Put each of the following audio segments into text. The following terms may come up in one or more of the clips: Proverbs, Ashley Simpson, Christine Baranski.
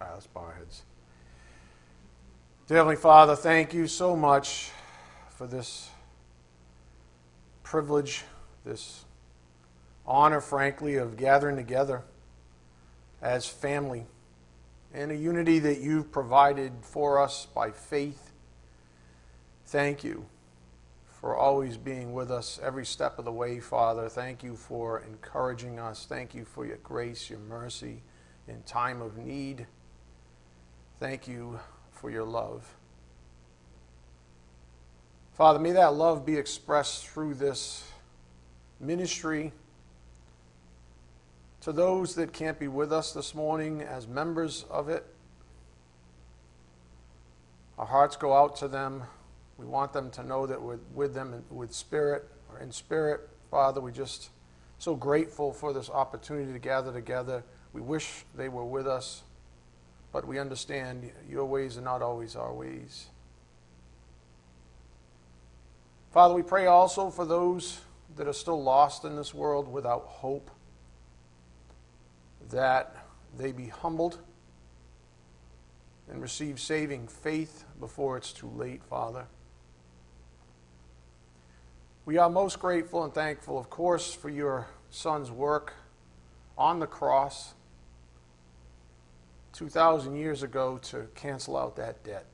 All right, let's bow our heads. Dear Heavenly Father, thank you so much for this privilege, this honor, frankly, of gathering together as family in a unity that you've provided for us by faith. Thank you for always being with us every step of the way, Father. Thank you for encouraging us. Thank you for your grace, your mercy in time of need. Thank you for your love. Father, may that love be expressed through this ministry to those that can't be with us this morning as members of it. Our hearts go out to them. We want them to know that we're with them with spirit, or in spirit. Father, we're just so grateful for this opportunity to gather together. We wish they were with us, but we understand your ways are not always our ways. Father, we pray also for those that are still lost in this world without hope, that they be humbled and receive saving faith before it's too late, Father. We are most grateful and thankful, of course, for your Son's work on the cross 2,000 years ago to cancel out that debt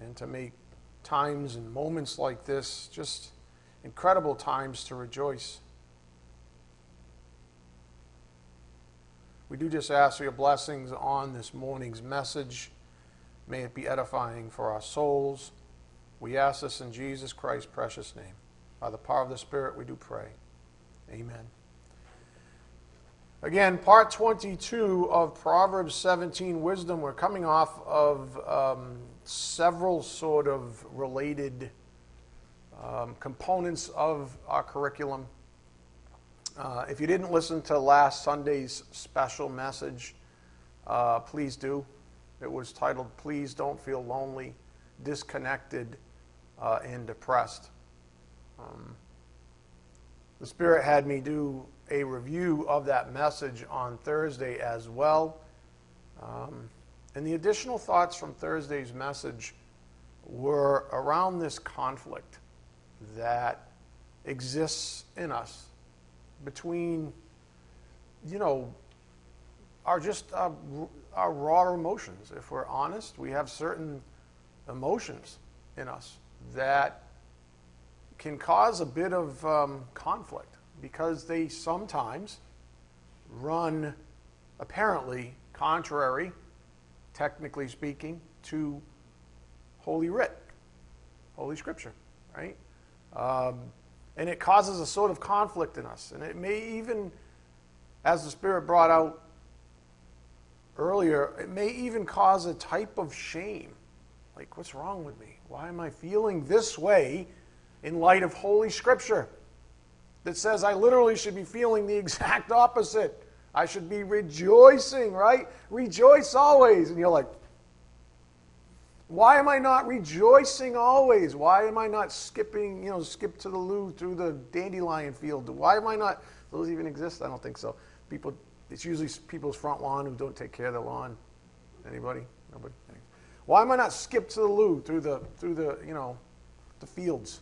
and to make times and moments like this just incredible times to rejoice. We do just ask for your blessings on this morning's message. May it be edifying for our souls. We ask this in Jesus Christ's precious name. By the power of the Spirit, we do pray. Amen. Again, part 22 of Proverbs 17, Wisdom. We're coming off of several sort of related components of our curriculum. If you didn't listen to last Sunday's special message, please do. It was titled, Please Don't Feel Lonely, Disconnected, and Depressed. The Spirit had me do a review of that message on Thursday as well. And the additional thoughts from Thursday's message were around this conflict that exists in us between, our raw emotions. If we're honest, we have certain emotions in us that can cause a bit of conflict because they sometimes run, apparently, contrary, technically speaking, to Holy Writ, Holy Scripture, right? And it causes a sort of conflict in us. And it may even, as the Spirit brought out earlier, it may even cause a type of shame. Like, what's wrong with me? Why am I feeling this way? In light of Holy Scripture that says I literally should be feeling the exact opposite. I should be rejoicing, right? Rejoice always. And you're like, why am I not rejoicing always? Why am I not skipping, skip to the loo through the dandelion field? Why am I not, those even exist? I don't think so. People, it's usually people's front lawn who don't take care of their lawn. Anybody? Nobody? Why am I not skip to the loo through the the fields?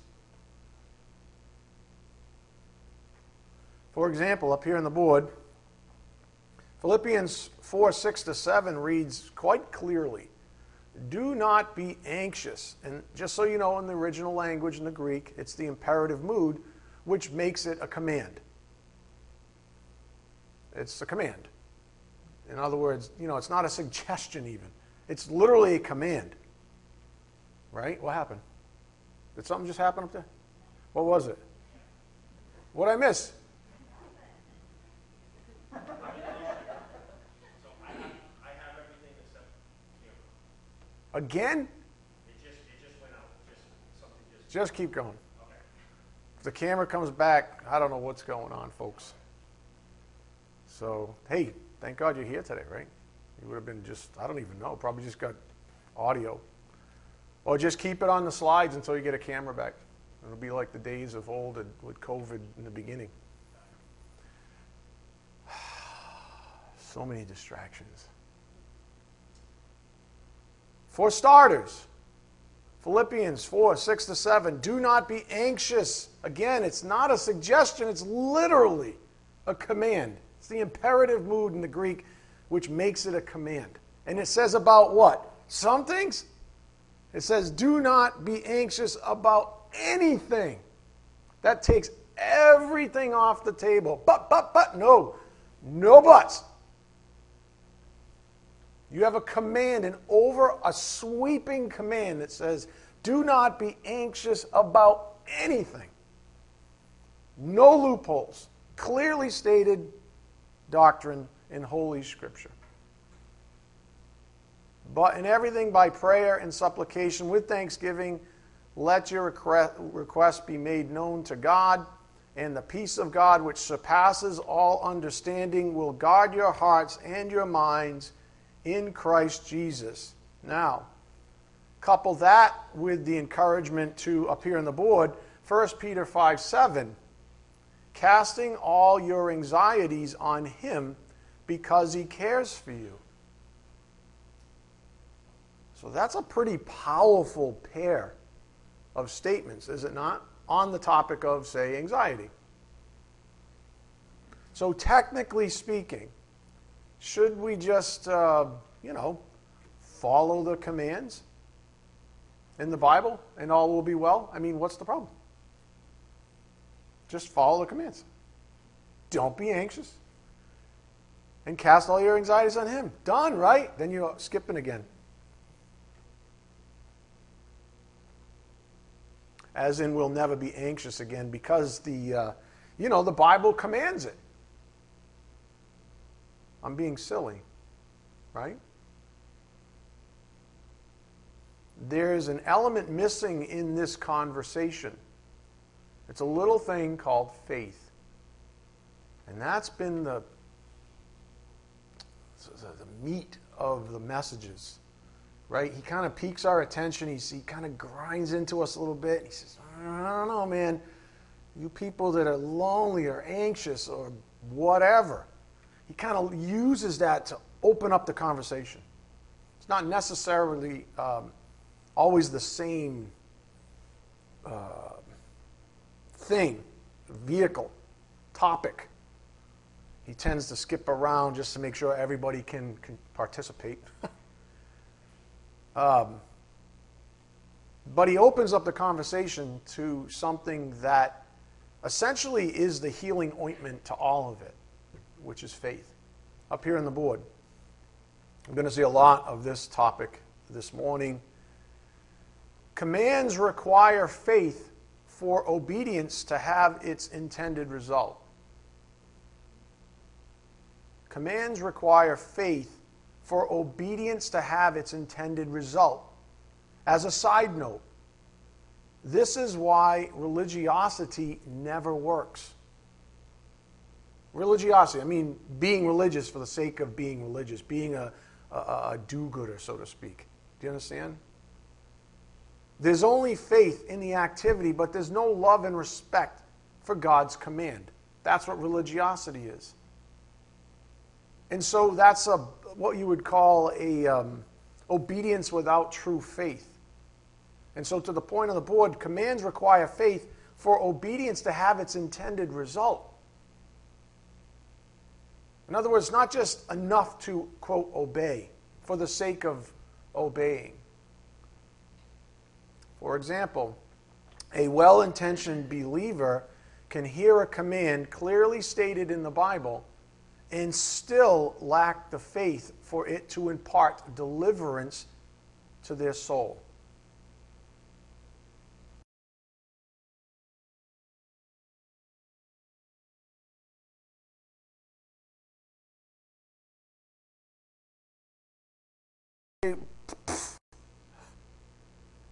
For example, up here on the board, Philippians 4:6-7 reads quite clearly, do not be anxious. And just so you know, in the original language, in the Greek, it's the imperative mood, which makes it a command. It's a command. In other words, it's not a suggestion even. It's literally a command. Right? What happened? Did something just happen up there? What was it? What did I miss? Again? It just went out. Just keep going. Okay. If the camera comes back, I don't know what's going on, folks. So, hey, thank God you're here today, right? You would have been just, I don't even know, probably just got audio. Or just keep it on the slides until you get a camera back. It'll be like the days of old with COVID in the beginning. So many distractions. For starters, Philippians 4:6-7, do not be anxious. Again, it's not a suggestion, it's literally a command. It's the imperative mood in the Greek, which makes it a command. And it says about what? Some things? It says, do not be anxious about anything. That takes everything off the table. But, no. No buts. You have a command, a sweeping command that says, do not be anxious about anything. No loopholes. Clearly stated doctrine in Holy Scripture. But in everything by prayer and supplication with thanksgiving, let your request be made known to God, and the peace of God, which surpasses all understanding, will guard your hearts and your minds in Christ Jesus. Now, couple that with the encouragement to appear on the board, 1 Peter 5:7, casting all your anxieties on Him because He cares for you. So that's a pretty powerful pair of statements, is it not? On the topic of, say, anxiety. So technically speaking, should we just, follow the commands in the Bible and all will be well? I mean, what's the problem? Just follow the commands. Don't be anxious. And cast all your anxieties on Him. Done, right? Then you're skipping again. As in, we'll never be anxious again because the Bible commands it. I'm being silly, right? There's an element missing in this conversation. It's a little thing called faith. And that's been the meat of the messages. Right? He kind of piques our attention. He kind of grinds into us a little bit. He says, I don't know, man. You people that are lonely or anxious or whatever. He kind of uses that to open up the conversation. It's not necessarily always the same thing, vehicle, topic. He tends to skip around just to make sure everybody can participate. But he opens up the conversation to something that essentially is the healing ointment to all of it, which is faith. Up here on the board, I'm going to see a lot of this topic this morning. Commands require faith for obedience to have its intended result. Commands require faith for obedience to have its intended result. As a side note, this is why religiosity never works. Religiosity, I mean being religious for the sake of being religious, being a do-gooder, so to speak. Do you understand? There's only faith in the activity, but there's no love and respect for God's command. That's what religiosity is. And so that's what you would call obedience without true faith. And so to the point of the board, commands require faith for obedience to have its intended result. In other words, not just enough to, quote, obey for the sake of obeying. For example, a well-intentioned believer can hear a command clearly stated in the Bible and still lack the faith for it to impart deliverance to their soul.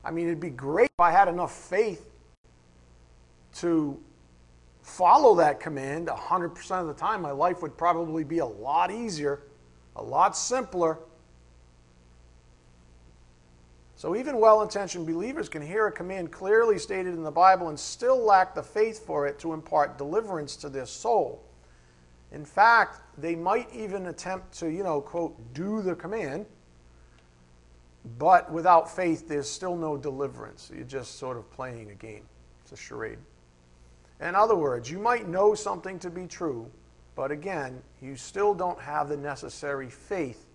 I mean, it'd be great if I had enough faith to follow that command 100% of the time. My life would probably be a lot easier, a lot simpler. So even well-intentioned believers can hear a command clearly stated in the Bible and still lack the faith for it to impart deliverance to their soul. In fact, they might even attempt to, quote, do the command, But without faith, there's still no deliverance. You're just sort of playing a game. It's a charade. In other words, you might know something to be true, but again, you still don't have the necessary faith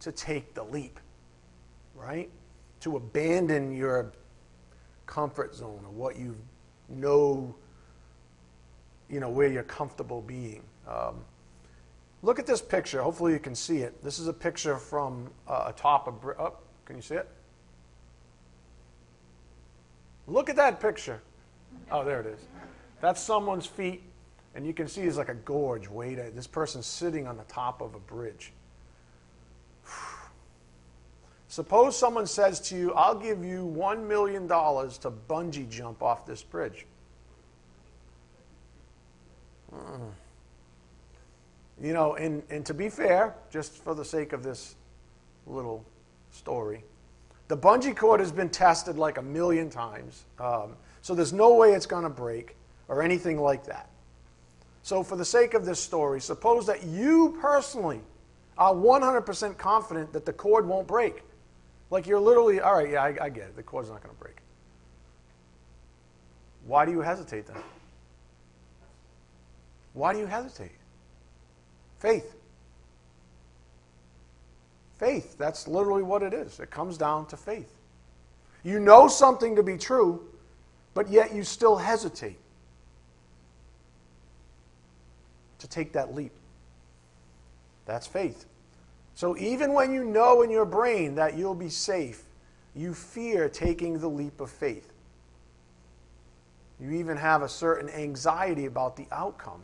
to take the leap, right? To abandon your comfort zone or what you know, where you're comfortable being. Look at this picture. Hopefully you can see it. This is a picture from atop a brick. Oh, can you see it? Look at that picture. Oh, there it is. That's someone's feet, and you can see it's like a gorge. This person's sitting on the top of a bridge. Suppose someone says to you, I'll give you $1 million to bungee jump off this bridge. You know, and to be fair, just for the sake of this little story, the bungee cord has been tested like 1,000,000 times, so there's no way it's going to break or anything like that. So for the sake of this story, suppose that you personally are 100% confident that the cord won't break. Like you're literally, all right, yeah, I get it. The cord's not going to break. Why do you hesitate then? Why do you hesitate? Faith. Faith, that's literally what it is. It comes down to faith. You know something to be true, but yet you still hesitate to take that leap. That's faith. So even when you know in your brain that you'll be safe, you fear taking the leap of faith. You even have a certain anxiety about the outcome.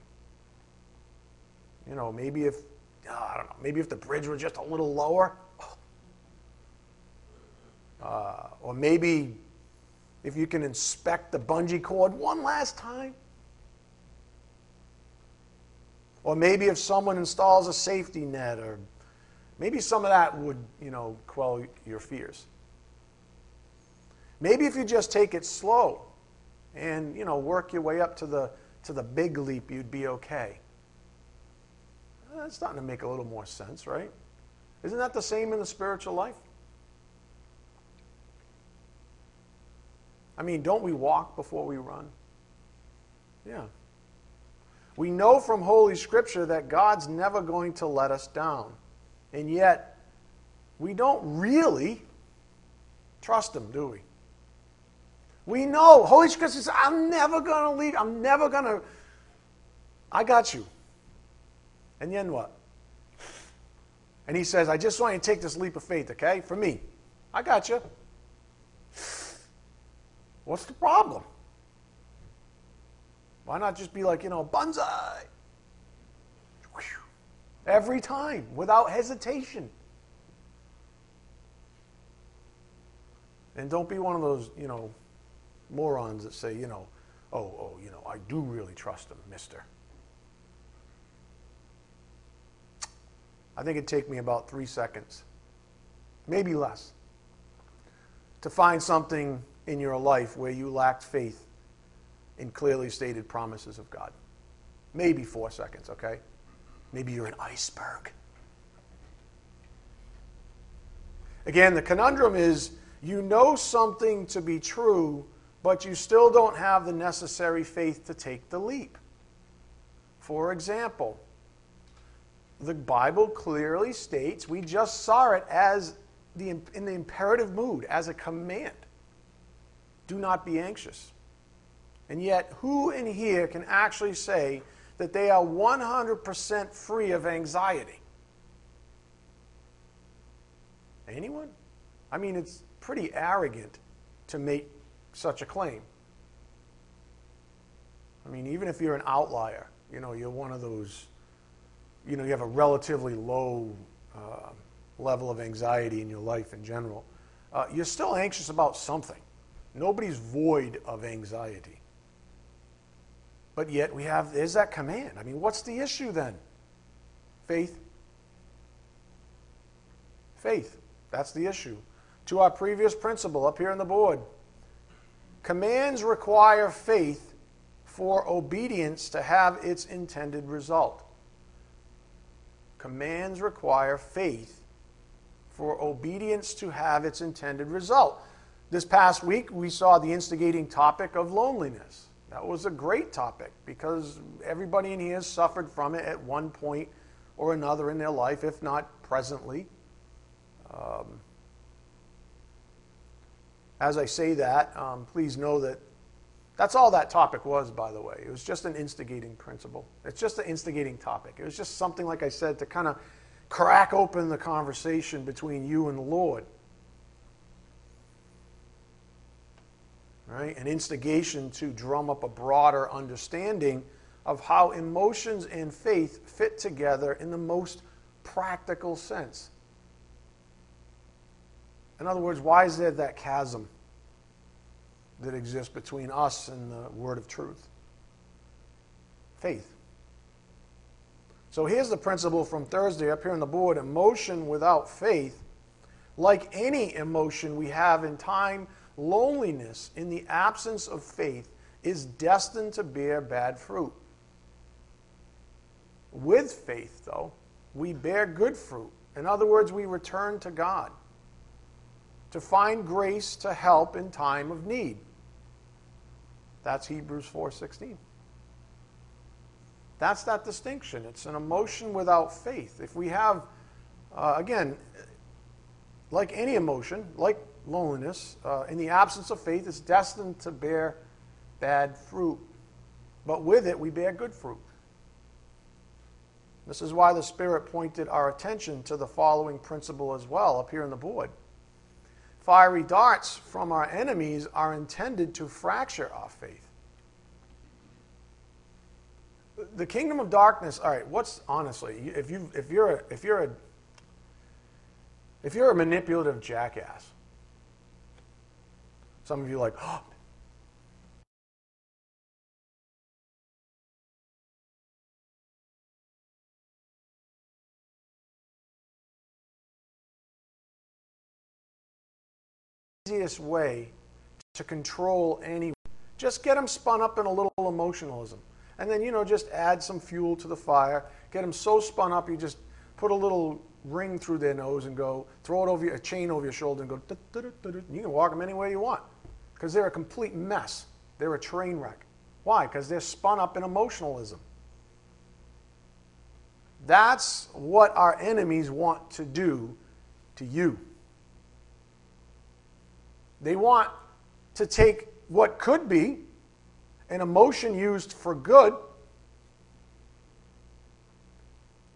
You know, maybe if, I don't know, maybe if the bridge were just a little lower. Or maybe if you can inspect the bungee cord one last time. Or maybe if someone installs a safety net, or maybe some of that would, quell your fears. Maybe if you just take it slow and, work your way up to the big leap, you'd be okay. That's starting to make a little more sense, right? Isn't that the same in the spiritual life? I mean, don't we walk before we run? Yeah. We know from Holy Scripture that God's never going to let us down. And yet, we don't really trust Him, do we? We know. Holy Scripture says, I'm never going to leave. I'm never going to. I got you. And then what? And He says, I just want you to take this leap of faith, okay? For me. I got you. What's the problem? Why not just be like, bonsai? Every time, without hesitation. And don't be one of those, morons that say, I do really trust Him, mister. I think it'd take me about 3 seconds, maybe less, to find something in your life where you lacked faith in clearly stated promises of God. Maybe 4 seconds, okay? Maybe you're an iceberg. Again, the conundrum is you know something to be true, but you still don't have the necessary faith to take the leap. For example, the Bible clearly states, we just saw it as in the imperative mood, as a command. Do not be anxious. And yet, who in here can actually say that they are 100% free of anxiety? Anyone? I mean, it's pretty arrogant to make such a claim. I mean, even if you're an outlier, you're one of those... you have a relatively low level of anxiety in your life in general. You're still anxious about something. Nobody's void of anxiety. But yet there's that command. I mean, what's the issue then? Faith. Faith. That's the issue. To our previous principle up here on the board, commands require faith for obedience to have its intended result. Commands require faith for obedience to have its intended result. This past week, we saw the instigating topic of loneliness. That was a great topic because everybody in here has suffered from it at one point or another in their life, if not presently. As I say that, please know that that's all that topic was, by the way. It was just an instigating principle. It's just an instigating topic. It was just something, like I said, to kind of crack open the conversation between you and the Lord. Right? An instigation to drum up a broader understanding of how emotions and faith fit together in the most practical sense. In other words, why is there that chasm that exists between us and the word of truth? Faith. So here's the principle from Thursday up here on the board. Emotion without faith, like any emotion we have in time, loneliness in the absence of faith is destined to bear bad fruit. With faith, though, we bear good fruit. In other words, we return to God to find grace to help in time of need. That's Hebrews 4:16. That's that distinction. It's an emotion without faith. If we have, again, like any emotion, like loneliness, in the absence of faith, is destined to bear bad fruit. But with it, we bear good fruit. This is why the Spirit pointed our attention to the following principle as well up here on the board. Fiery darts from our enemies are intended to fracture our faith. The kingdom of darkness, all right, what's, honestly, if you're a manipulative jackass, some of you are like, oh. The easiest way to control anyone, just get them spun up in a little emotionalism. And then, just add some fuel to the fire, get them so spun up, you just put a little ring through their nose and go, throw it over a chain over your shoulder and go, and you can walk them anywhere you want. Because they're a complete mess. They're a train wreck. Why? Because they're spun up in emotionalism. That's what our enemies want to do to you. They want to take what could be an emotion used for good,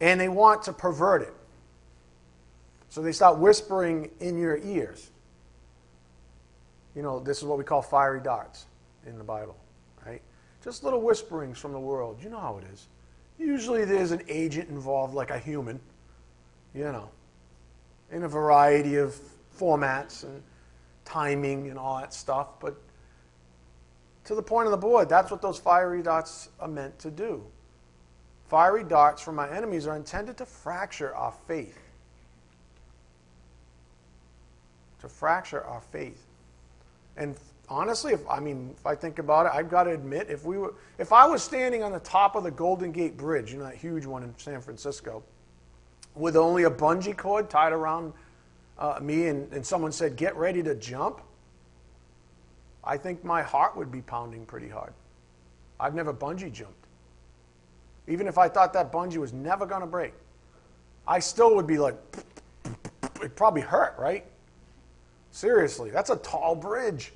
and they want to pervert it. So they start whispering in your ears. This is what we call fiery darts in the Bible, right? Just little whisperings from the world. You know how it is. Usually there's an agent involved, like a human, in a variety of formats and timing and all that stuff. But to the point of the board, that's what those fiery darts are meant to do. Fiery darts from our enemies are intended to fracture our faith. To fracture our faith. And honestly, if I think about it, I've got to admit, if I was standing on the top of the Golden Gate Bridge, that huge one in San Francisco, with only a bungee cord tied around me, and someone said, "Get ready to jump," I think my heart would be pounding pretty hard. I've never bungee jumped. Even if I thought that bungee was never going to break, I still would be like, it'd probably hurt, right? Seriously, that's a tall bridge.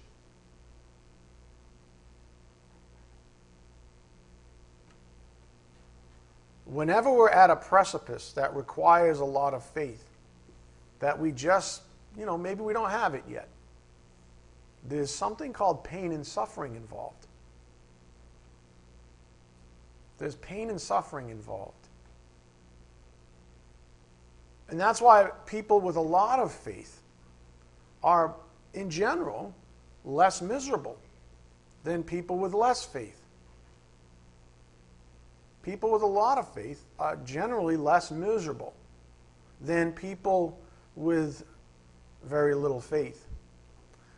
Whenever we're at a precipice that requires a lot of faith, that we just, maybe we don't have it yet, there's something called pain and suffering involved. There's pain and suffering involved. And that's why people with a lot of faith are, in general, less miserable than people with less faith. People with a lot of faith are generally less miserable than people with very little faith.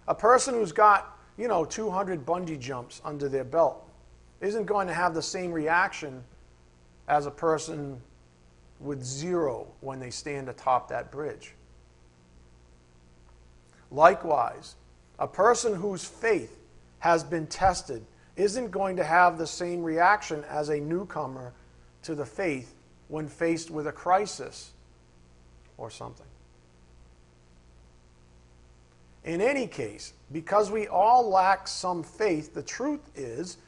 A person who's got, 200 bungee jumps under their belt isn't going to have the same reaction as a person with zero when they stand atop that bridge. Likewise, a person whose faith has been tested isn't going to have the same reaction as a newcomer to the faith when faced with a crisis or something. In any case, because we all lack some faith, the truth is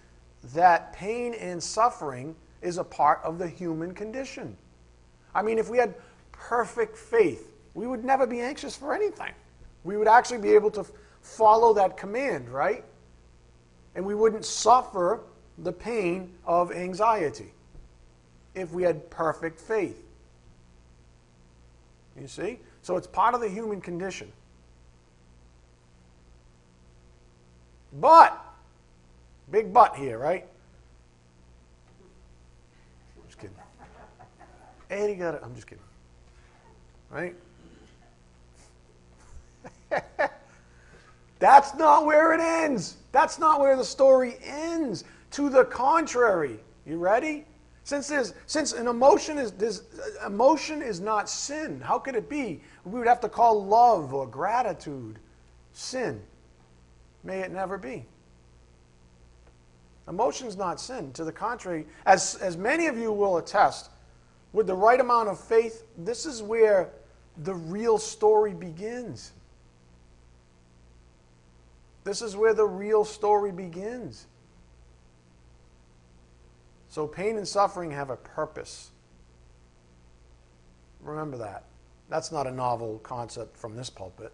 that pain and suffering is a part of the human condition. I mean, if we had perfect faith, we would never be anxious for anything. We would actually be able to follow that command, right? And we wouldn't suffer the pain of anxiety if we had perfect faith. You see? So it's part of the human condition. But, big but here, right? I'm just kidding. Eddie got it. I'm just kidding. Right? That's not where it ends. That's not where the story ends. To the contrary. You ready? Since an emotion is this emotion is not sin, how could it be? We would have to call love or gratitude sin. May it never be. Emotion's not sin. To the contrary, as many of you will attest, with the right amount of faith, this is where the real story begins. This is where the real story begins. So pain and suffering have a purpose. Remember that. That's not a novel concept from this pulpit.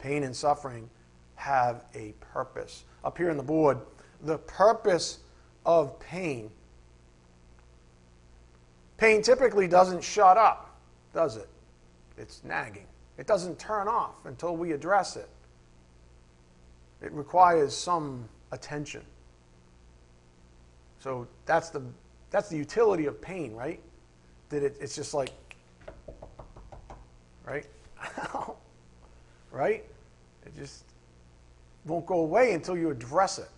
Pain and suffering have a purpose. Up here on the board, the purpose of pain. Pain typically doesn't shut up, does it? It's nagging. It doesn't turn off until we address it. It requires some attention. So that's the utility of pain, right? That it's just like, right? Right? It just won't go away until you address it.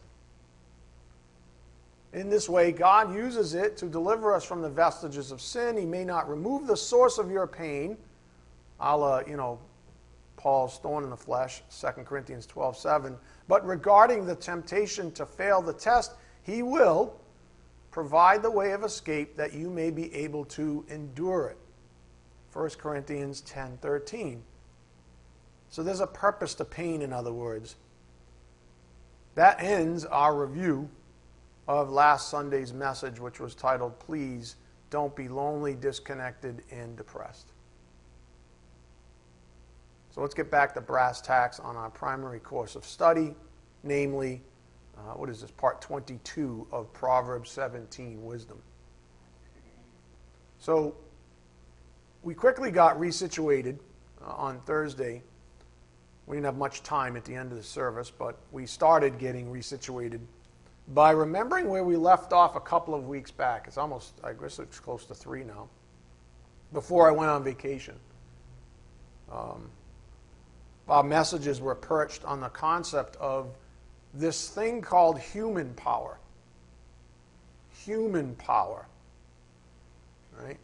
In this way, God uses it to deliver us from the vestiges of sin. He may not remove the source of your pain, a la, Paul's thorn in the flesh, 2 Corinthians 12:7. But regarding the temptation to fail the test, he will provide the way of escape that you may be able to endure it. 1 Corinthians 10:13. So there's a purpose to pain, in other words. That ends our review of last Sunday's message, which was titled, Please Don't Be Lonely, Disconnected, and Depressed. So let's get back to brass tacks on our primary course of study, namely, part 22 of Proverbs 17, Wisdom. So we quickly got resituated on Thursday. We didn't have much time at the end of the service, but we started getting resituated by remembering where we left off a couple of weeks back. It's almost, I guess it's close to 3 now, before I went on vacation. Our messages were perched on the concept of this thing called human power. Human power. Right?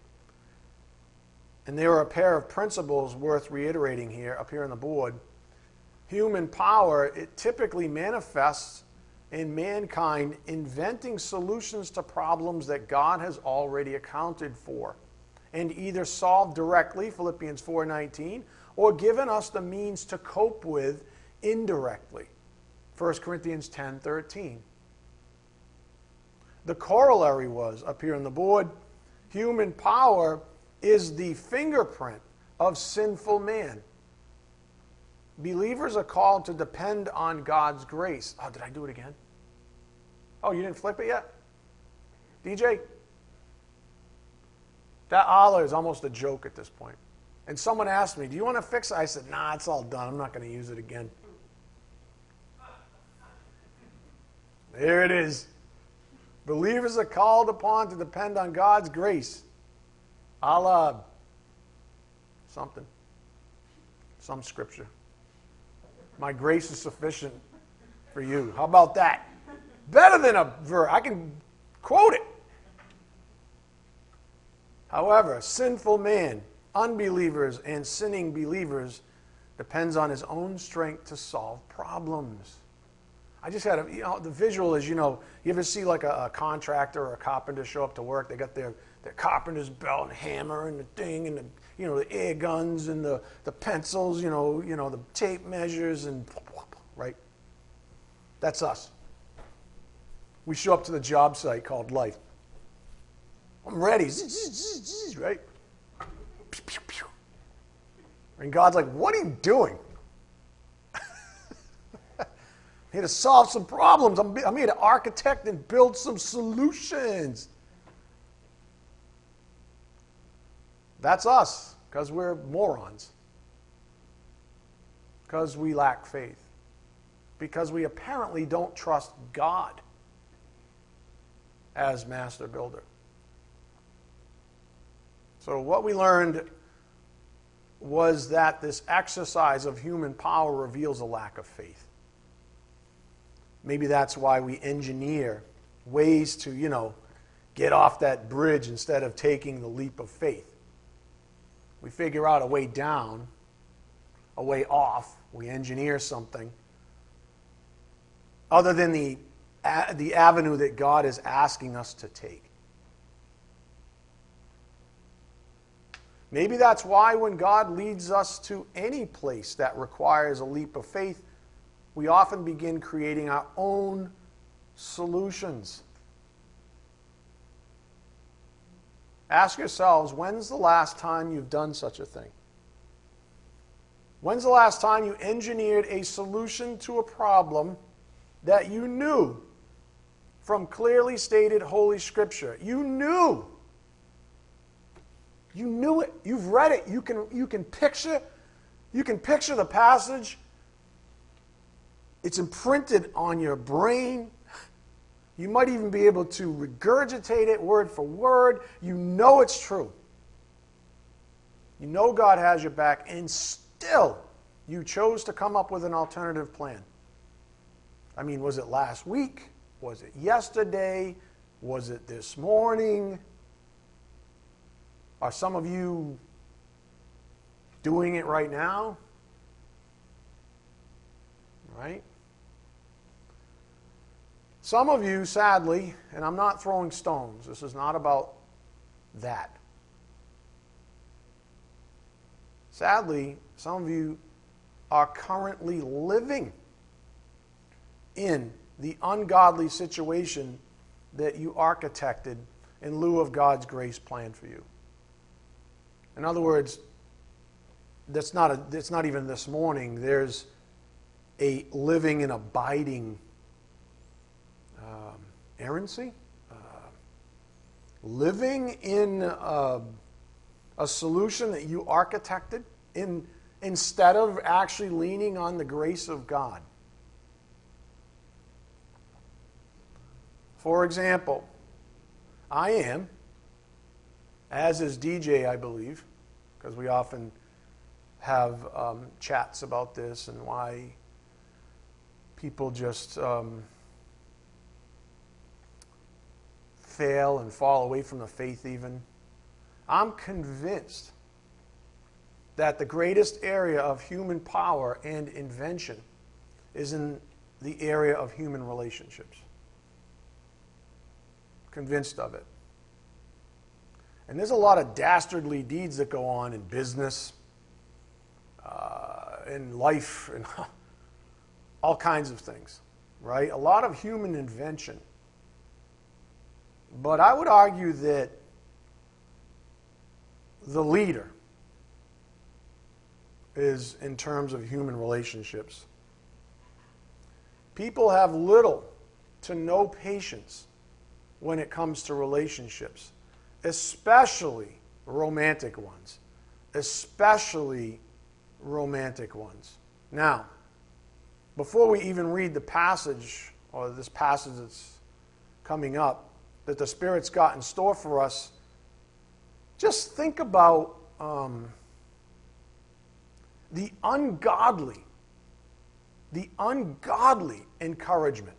And there are a pair of principles worth reiterating here, up here on the board. Human power, it typically manifests in mankind inventing solutions to problems that God has already accounted for and either solved directly, Philippians 4:19, or given us the means to cope with indirectly, 1 Corinthians 10:13. The corollary was, up here on the board, human power is the fingerprint of sinful man. Believers are called to depend on God's grace. Oh, did I do it again? Oh, you didn't flip it yet? DJ? That Allah is almost a joke at this point. And someone asked me, do you want to fix it? I said, nah, it's all done. I'm not going to use it again. There it is. Believers are called upon to depend on God's grace. Allah, something. Some scripture. My grace is sufficient for you. How about that? Better than a verse. I can quote it. However, sinful man, unbelievers, and sinning believers depends on his own strength to solve problems. I just had the visual is, you ever see like a contractor or a carpenter show up to work? They got their carpenter's belt and hammer and the thing and the air guns and the pencils, the tape measures and right? That's us. We show up to the job site called life. I'm ready, right? And God's like, what are you doing? I'm here to solve some problems. I'm here to architect and build some solutions. That's us, because we're morons. Because we lack faith. Because we apparently don't trust God as master builder. So what we learned was that this exercise of human power reveals a lack of faith. Maybe that's why we engineer ways to, get off that bridge instead of taking the leap of faith. We figure out a way down, a way off. We engineer something other than the avenue that God is asking us to take. Maybe that's why when God leads us to any place that requires a leap of faith, we often begin creating our own solutions. Ask yourselves, when's the last time you've done such a thing? When's the last time you engineered a solution to a problem that you knew from clearly stated Holy Scripture? You knew it. You've read it. You can picture the passage. It's imprinted on your brain. You might even be able to regurgitate it word for word. You know it's true. You know God has your back, and still you chose to come up with an alternative plan. I mean, was it last week? Was it yesterday? Was it this morning? Are some of you doing it right now? Right? Some of you, sadly, and I'm not throwing stones. This is not about that. Sadly, some of you are currently living in the ungodly situation that you architected in lieu of God's grace plan for you. In other words, that's not even this morning. There's a living and abiding errancy. Living in a solution that you architected instead of actually leaning on the grace of God. For example, I am, as is DJ, I believe, because we often have chats about this and why people just fail and fall away from the faith even. I'm convinced that the greatest area of human power and invention is in the area of human relationships. Convinced of it. And there's a lot of dastardly deeds that go on in business, in life, and all kinds of things, right? A lot of human invention. But I would argue that the leader is in terms of human relationships. People have little to no patience when it comes to relationships. Especially romantic ones. Now, before we even read the passage, or this passage that's coming up, that the Spirit's got in store for us, just think about the ungodly encouragement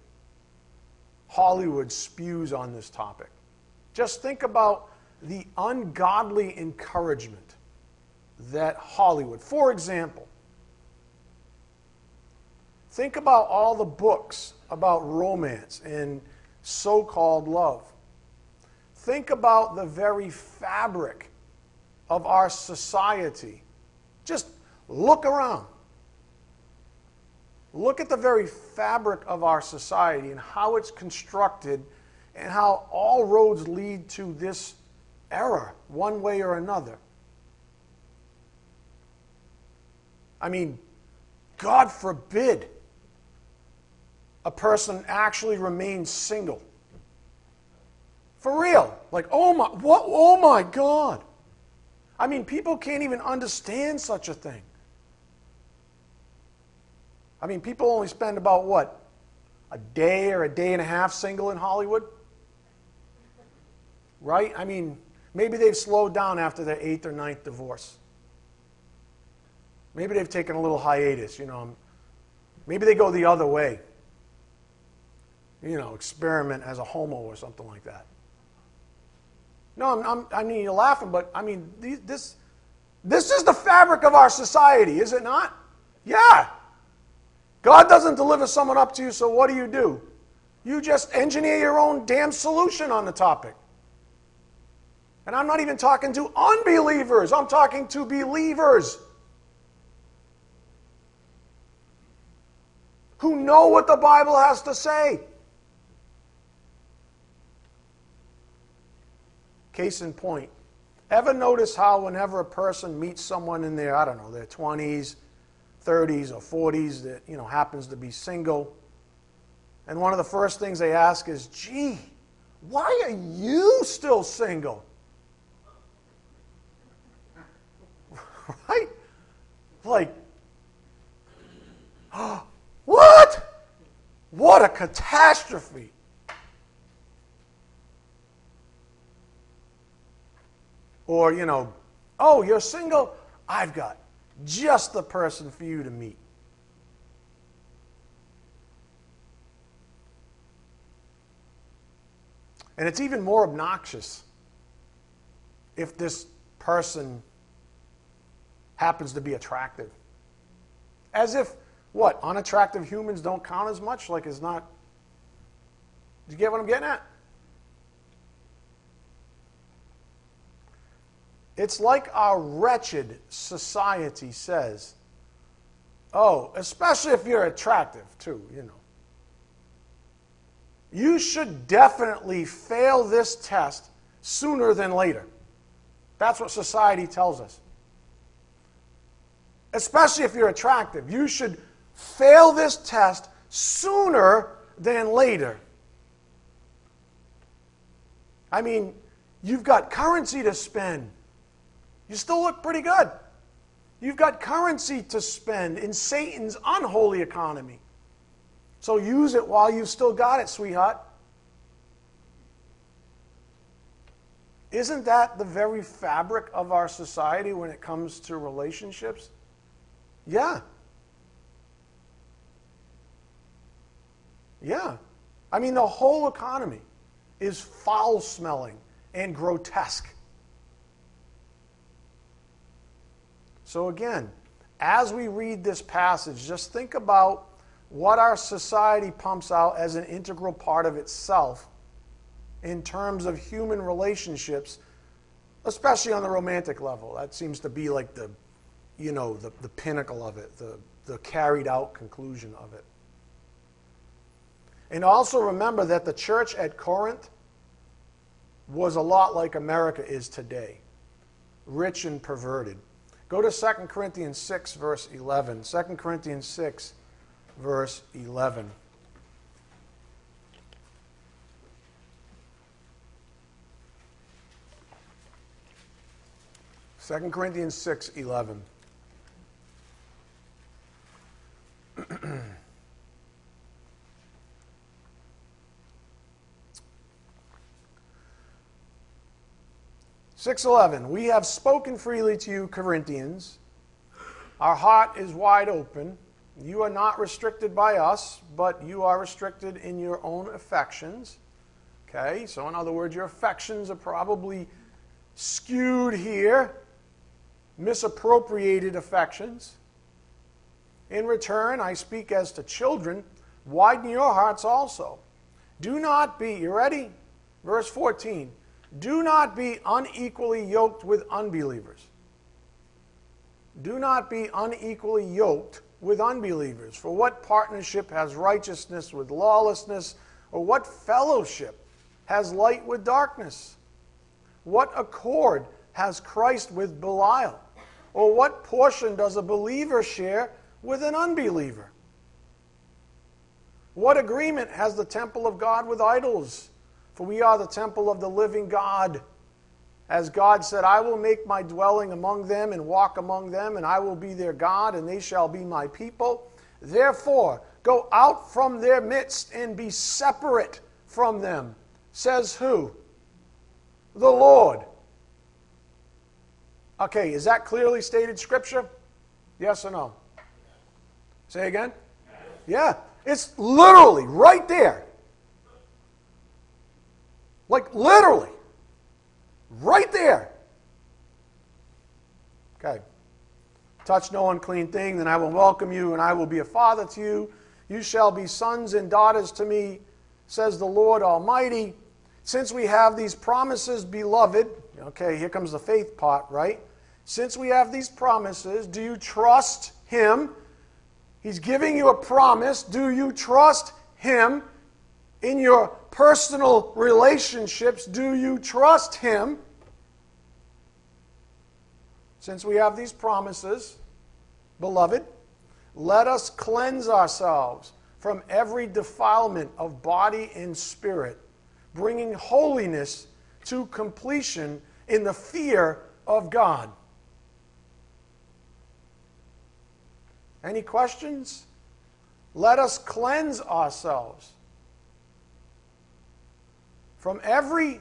Hollywood spews on this topic. Just think about the ungodly encouragement that Hollywood, for example, Think about all the books about romance and so-called love. Think about the very fabric of our society. Just look around. Look at the very fabric of our society and how it's constructed and how all roads lead to this error, one way or another. I mean, God forbid a person actually remains single. For real. Like, oh my, what? Oh my God. I mean, people can't even understand such a thing. I mean, people only spend about, what, a day or a day and a half single in Hollywood? Right? I mean, maybe they've slowed down after their 8th or 9th divorce. Maybe they've taken a little hiatus, you know. Maybe they go the other way. You know, experiment as a homo or something like that. No, I mean, you're laughing, but I mean, this is the fabric of our society, is it not? Yeah. God doesn't deliver someone up to you, so what do? You just engineer your own damn solution on the topic. And I'm not even talking to unbelievers. I'm talking to believers who know what the Bible has to say. Case in point. Ever notice how whenever a person meets someone in their, I don't know, their 20s, 30s or 40s that, you know, happens to be single, and one of the first things they ask is, gee, why are you still single? Right? Like, oh, what? What a catastrophe. Or, you know, oh, you're single? I've got just the person for you to meet. And it's even more obnoxious if this person happens to be attractive. As if, what, unattractive humans don't count as much? Like, it's not... Do you get what I'm getting at? It's like our wretched society says, oh, especially if you're attractive, too, you know. You should definitely fail this test sooner than later. That's what society tells us. Especially if you're attractive. You should fail this test sooner than later. I mean, you've got currency to spend. You still look pretty good. You've got currency to spend in Satan's unholy economy. So use it while you've still got it, sweetheart. Isn't that the very fabric of our society when it comes to relationships? Yeah. Yeah. I mean, the whole economy is foul-smelling and grotesque. So again, as we read this passage, just think about what our society pumps out as an integral part of itself in terms of human relationships, especially on the romantic level. That seems to be like the, you know, the pinnacle of it, the carried out conclusion of it. And also remember that the church at Corinth was a lot like America is today, rich and perverted. Go to 2 Corinthians 6, verse 11. 2 Corinthians 6, verse 11. Second Corinthians 6:11. We have spoken freely to you, Corinthians. Our heart is wide open. You are not restricted by us, but you are restricted in your own affections. Okay, so in other words, your affections are probably skewed here, misappropriated affections. In return, I speak as to children, widen your hearts also. Do not be, you ready? Verse 14, do not be unequally yoked with unbelievers. Do not be unequally yoked with unbelievers. For what partnership has righteousness with lawlessness? Or what fellowship has light with darkness? What accord has Christ with Belial? Or what portion does a believer share with an unbeliever? What agreement has the temple of God with idols? For we are the temple of the living God. As God said, I will make my dwelling among them and walk among them, and I will be their God, and they shall be my people. Therefore, go out from their midst and be separate from them. Says who? The Lord. Okay, is that clearly stated Scripture? Yes or no? Say again? Yeah, it's literally right there. Like literally. Right there. Okay. Touch no unclean thing, then I will welcome you, and I will be a father to you. You shall be sons and daughters to me, says the Lord Almighty. Since we have these promises, beloved, okay, here comes the faith part, right? Since we have these promises, do you trust Him? He's giving you a promise. Do you trust Him in your personal relationships? Do you trust Him? Since we have these promises, beloved, let us cleanse ourselves from every defilement of body and spirit, bringing holiness to completion in the fear of God. Any questions? Let us cleanse ourselves from every,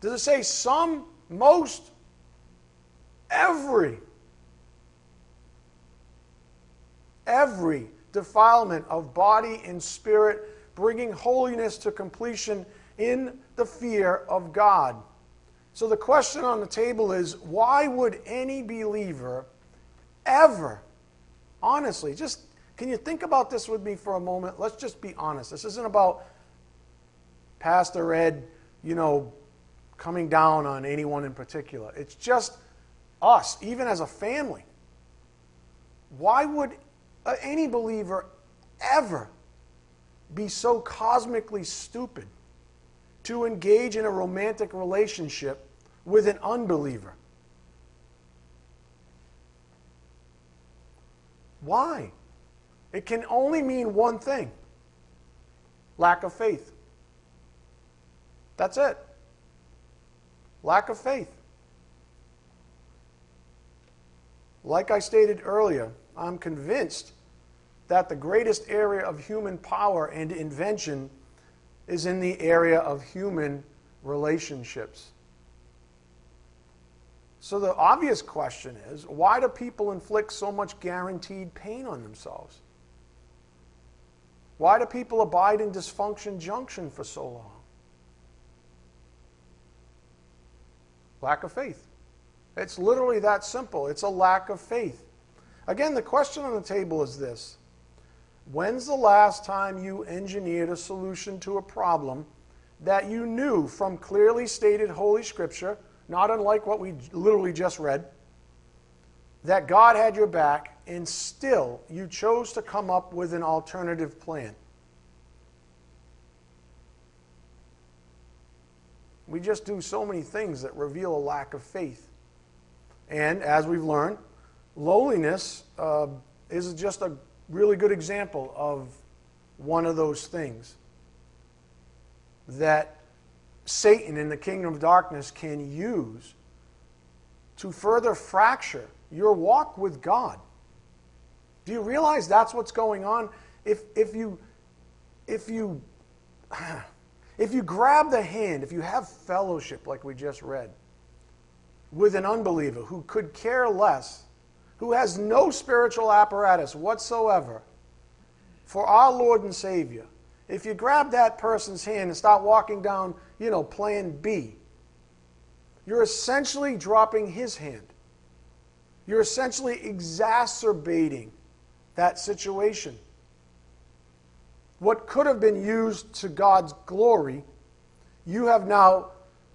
does it say some, most, every defilement of body and spirit, bringing holiness to completion in the fear of God. So the question on the table is, why would any believer ever, honestly, just, can you think about this with me for a moment? Let's just be honest. This isn't about Pastor Ed, you know, coming down on anyone in particular. It's just us, even as a family. Why would any believer ever be so cosmically stupid to engage in a romantic relationship with an unbeliever? Why? It can only mean one thing: lack of faith. That's it. Lack of faith. Like I stated earlier, I'm convinced that the greatest area of human power and invention is in the area of human relationships. So the obvious question is, why do people inflict so much guaranteed pain on themselves? Why do people abide in dysfunction junction for so long? Lack of faith. It's literally that simple. It's a lack of faith. Again, the question on the table is this: when's the last time you engineered a solution to a problem that you knew from clearly stated Holy Scripture, not unlike what we literally just read, that God had your back, and still you chose to come up with an alternative plan? We just do so many things that reveal a lack of faith. And as we've learned, loneliness is just a really good example of one of those things that Satan in the kingdom of darkness can use to further fracture your walk with God. Do you realize that's what's going on? If you grab the hand, if you have fellowship like we just read, with an unbeliever who could care less, who has no spiritual apparatus whatsoever for our Lord and Savior, if you grab that person's hand and start walking down, you know, plan B, you're essentially dropping his hand. You're essentially exacerbating that situation. What could have been used to God's glory, you have now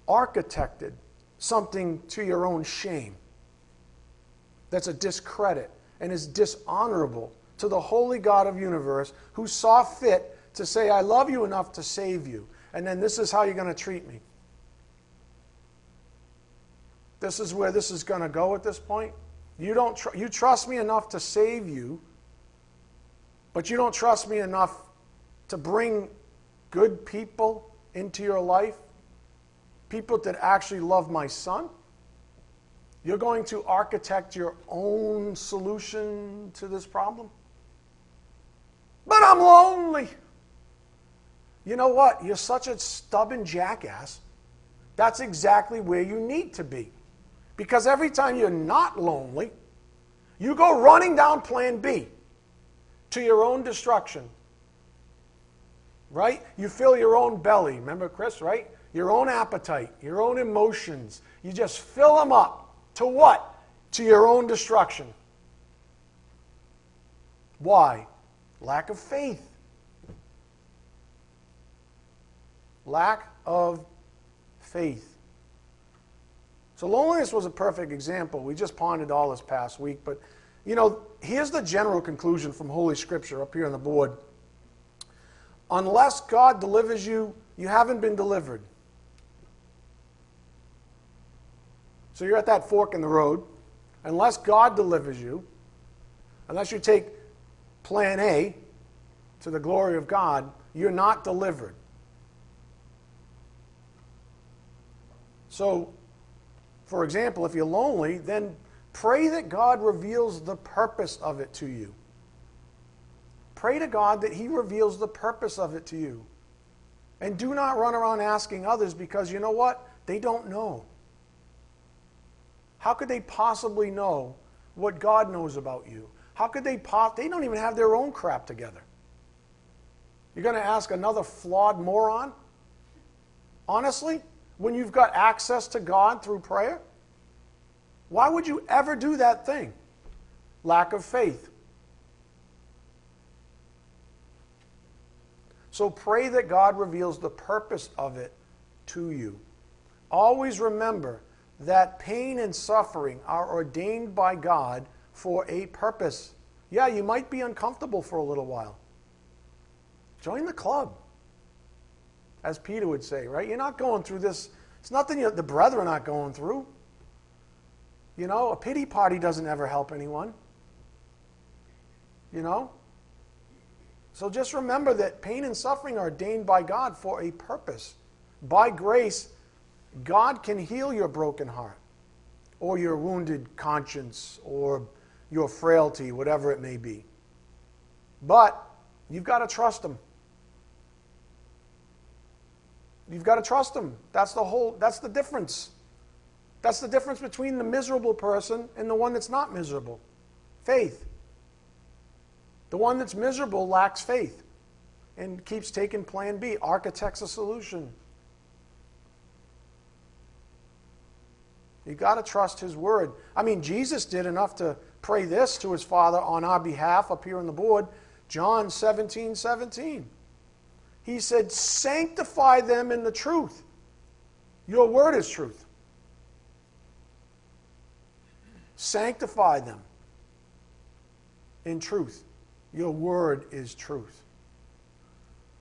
architected something to your own shame. That's a discredit and is dishonorable to the holy God of universe, who saw fit to say, I love you enough to save you, and then this is how you're going to treat me. This is where this is going to go at this point. You trust me enough to save you, but you don't trust me enough to bring good people into your life, people that actually love my son. You're going to architect your own solution to this problem. But I'm lonely. You know what? You're such a stubborn jackass. That's exactly where you need to be. Because every time you're not lonely, you go running down plan B to your own destruction. Right? You fill your own belly. Remember Chris, right? Your own appetite, your own emotions. You just fill them up. To what? To your own destruction. Why? Lack of faith. Lack of faith. So loneliness was a perfect example. We just pondered all this past week. But, you know, here's the general conclusion from Holy Scripture up here on the board. Unless God delivers you, you haven't been delivered. So you're at that fork in the road. Unless God delivers you, unless you take plan A to the glory of God, you're not delivered. So, for example, if you're lonely, then pray that God reveals the purpose of it to you. Pray to God that He reveals the purpose of it to you. And do not run around asking others, because you know what? They don't know. How could they possibly know what God knows about you? How could they possibly? They don't even have their own crap together. You're going to ask another flawed moron? Honestly? When you've got access to God through prayer? Why would you ever do that thing? Lack of faith. So pray that God reveals the purpose of it to you. Always remember that pain and suffering are ordained by God for a purpose. Yeah, you might be uncomfortable for a little while. Join the club, as Peter would say, right? You're not going through this. It's nothing the brethren aren't going through. You know, a pity party doesn't ever help anyone. You know? So just remember that pain and suffering are ordained by God for a purpose. By grace, God can heal your broken heart or your wounded conscience or your frailty, whatever it may be. But you've got to trust Him. You've got to trust Him. That's the difference. That's the difference between the miserable person and the one that's not miserable. Faith. The one that's miserable lacks faith and keeps taking plan B, architects a solution. You've got to trust His word. I mean, Jesus did enough to pray this to His Father on our behalf up here on the board. John 17:17. He said, sanctify them in the truth. Your word is truth. Sanctify them in truth. Your word is truth.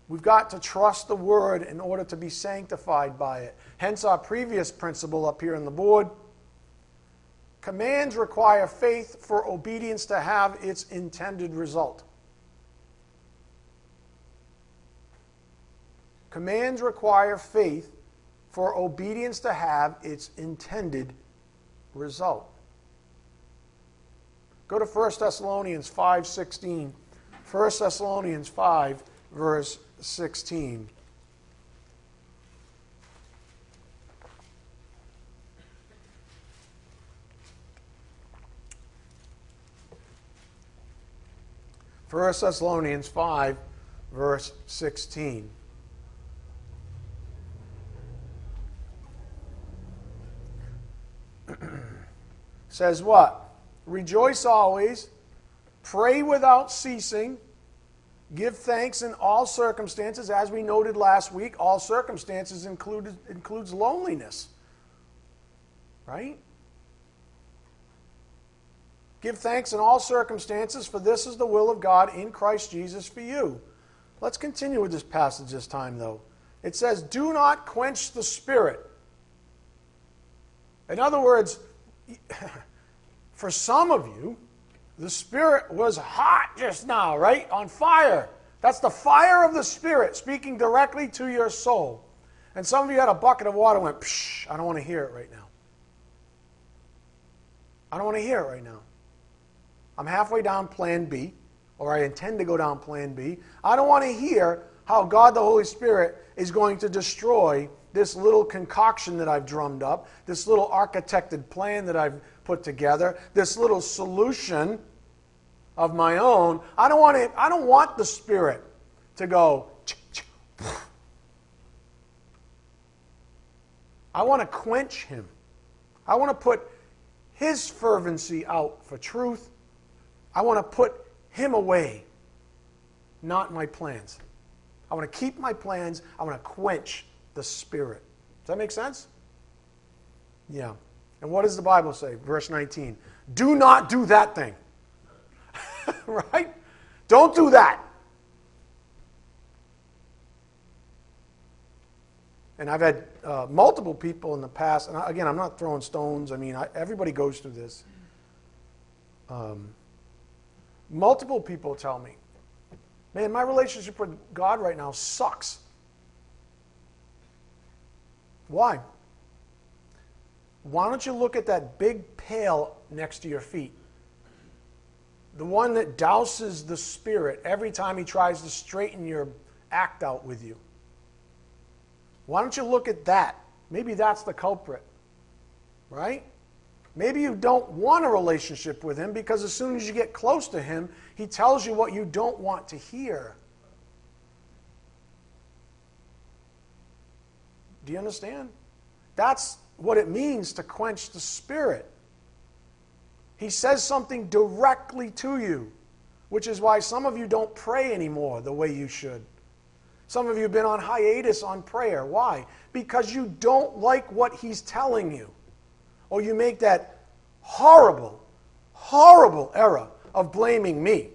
We've got to trust the word in order to be sanctified by it. Hence our previous principle up here on the board. Commands require faith for obedience to have its intended result. Commands require faith for obedience to have its intended result. Go to 1 Thessalonians 5:16. 1 Thessalonians 5, verse 16. First Thessalonians 5, verse 16. Says what? Rejoice always, Pray without ceasing. Give thanks in all circumstances. As we noted last week, all circumstances includes loneliness. Right? Give thanks in all circumstances, for this is the will of God in Christ Jesus for you. Let's continue with this passage this time, though. It says, do not quench the spirit. In other words, for some of you, the Spirit was hot just now, right? On fire. That's the fire of the Spirit speaking directly to your soul. And some of you had a bucket of water and went, psh, I don't want to hear it right now. I don't want to hear it right now. I'm halfway down plan B, or I intend to go down plan B. I don't want to hear how God the Holy Spirit is going to destroy this little concoction that I've drummed up, this little architected plan that I've put together, this little solution of my own. I don't want the Spirit to go. I want to quench him. I want to put his fervency out for truth. I want to put him away, not my plans. I want to keep my plans. I want to quench the Spirit. Does that make sense? Yeah. And what does the Bible say? Verse 19. Do not do that thing. Right? Don't do that. And I've had multiple people in the past, and again, I'm not throwing stones. I mean, everybody goes through this. Multiple people tell me, man, my relationship with God right now sucks. Why? Why don't you look at that big pail next to your feet? The one that douses the Spirit every time he tries to straighten your act out with you. Why don't you look at that? Maybe that's the culprit, right? Maybe you don't want a relationship with him because as soon as you get close to him, he tells you what you don't want to hear. Do you understand? That's what it means to quench the Spirit. He says something directly to you, which is why some of you don't pray anymore the way you should. Some of you have been on hiatus on prayer. Why? Because you don't like what he's telling you. Or you make that horrible, horrible error of blaming me.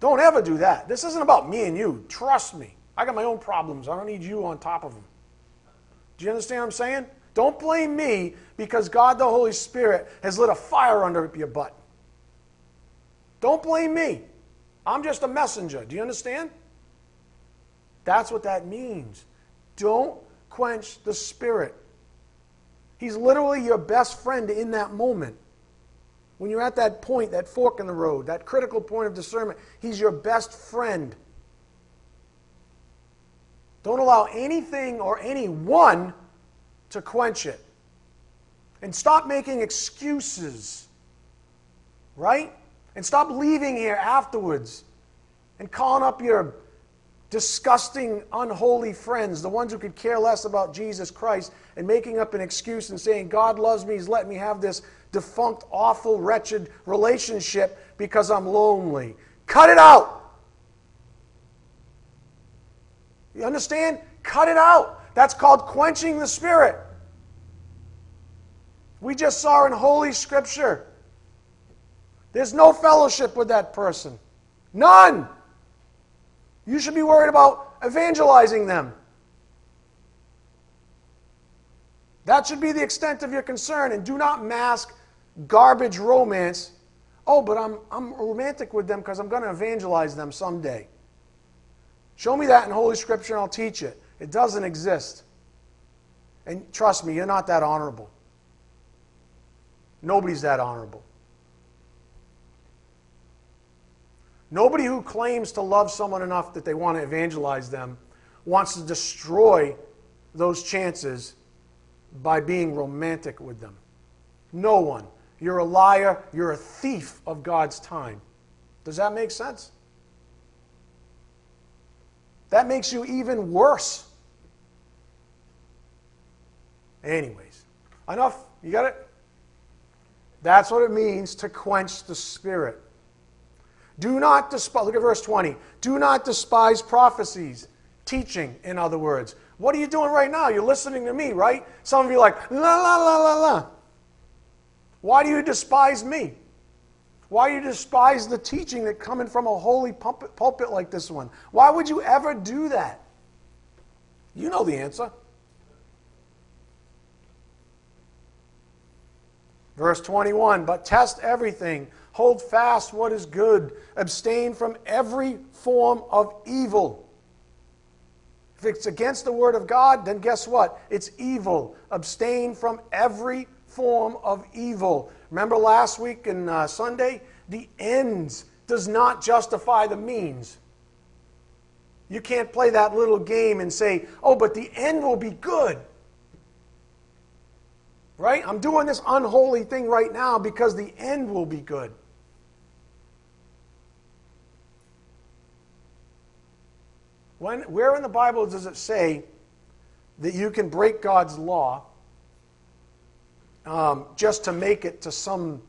Don't ever do that. This isn't about me and you. Trust me. I got my own problems. I don't need you on top of them. Do you understand what I'm saying? Don't blame me because God the Holy Spirit has lit a fire under your butt. Don't blame me. I'm just a messenger. Do you understand? That's what that means. Don't quench the Spirit. He's literally your best friend in that moment. When you're at that point, that fork in the road, that critical point of discernment, he's your best friend. Don't allow anything or anyone to quench it. And stop making excuses. Right? And stop leaving here afterwards and calling up your disgusting, unholy friends, the ones who could care less about Jesus Christ, and making up an excuse and saying, God loves me, he's let me have this defunct, awful, wretched relationship because I'm lonely. Cut it out! You understand? Cut it out. That's called quenching the Spirit. We just saw in Holy Scripture, there's no fellowship with that person. None. You should be worried about evangelizing them. That should be the extent of your concern. And do not mask garbage romance. Oh, but I'm romantic with them because I'm going to evangelize them someday. Show me that in Holy Scripture and I'll teach it. It doesn't exist. And trust me, you're not that honorable. Nobody's that honorable. Nobody who claims to love someone enough that they want to evangelize them wants to destroy those chances by being romantic with them. No one. You're a liar. You're a thief of God's time. Does that make sense? That makes you even worse. Anyways, enough. You got it? That's what it means to quench the spirit. Do not despise, look at verse 20. Do not despise prophecies, teaching, in other words. What are you doing right now? You're listening to me, right? Some of you are like, la, la, la, la, la. Why do you despise me? Why do you despise the teaching that coming from a holy pulpit like this one? Why would you ever do that? You know the answer. Verse 21, but test everything. Hold fast what is good. Abstain from every form of evil. If it's against the word of God, then guess what? It's evil. Abstain from every form of evil. Remember last week and Sunday? The ends does not justify the means. You can't play that little game and say, oh, but the end will be good. Right? I'm doing this unholy thing right now because the end will be good. Where in the Bible does it say that you can break God's law just to make it to some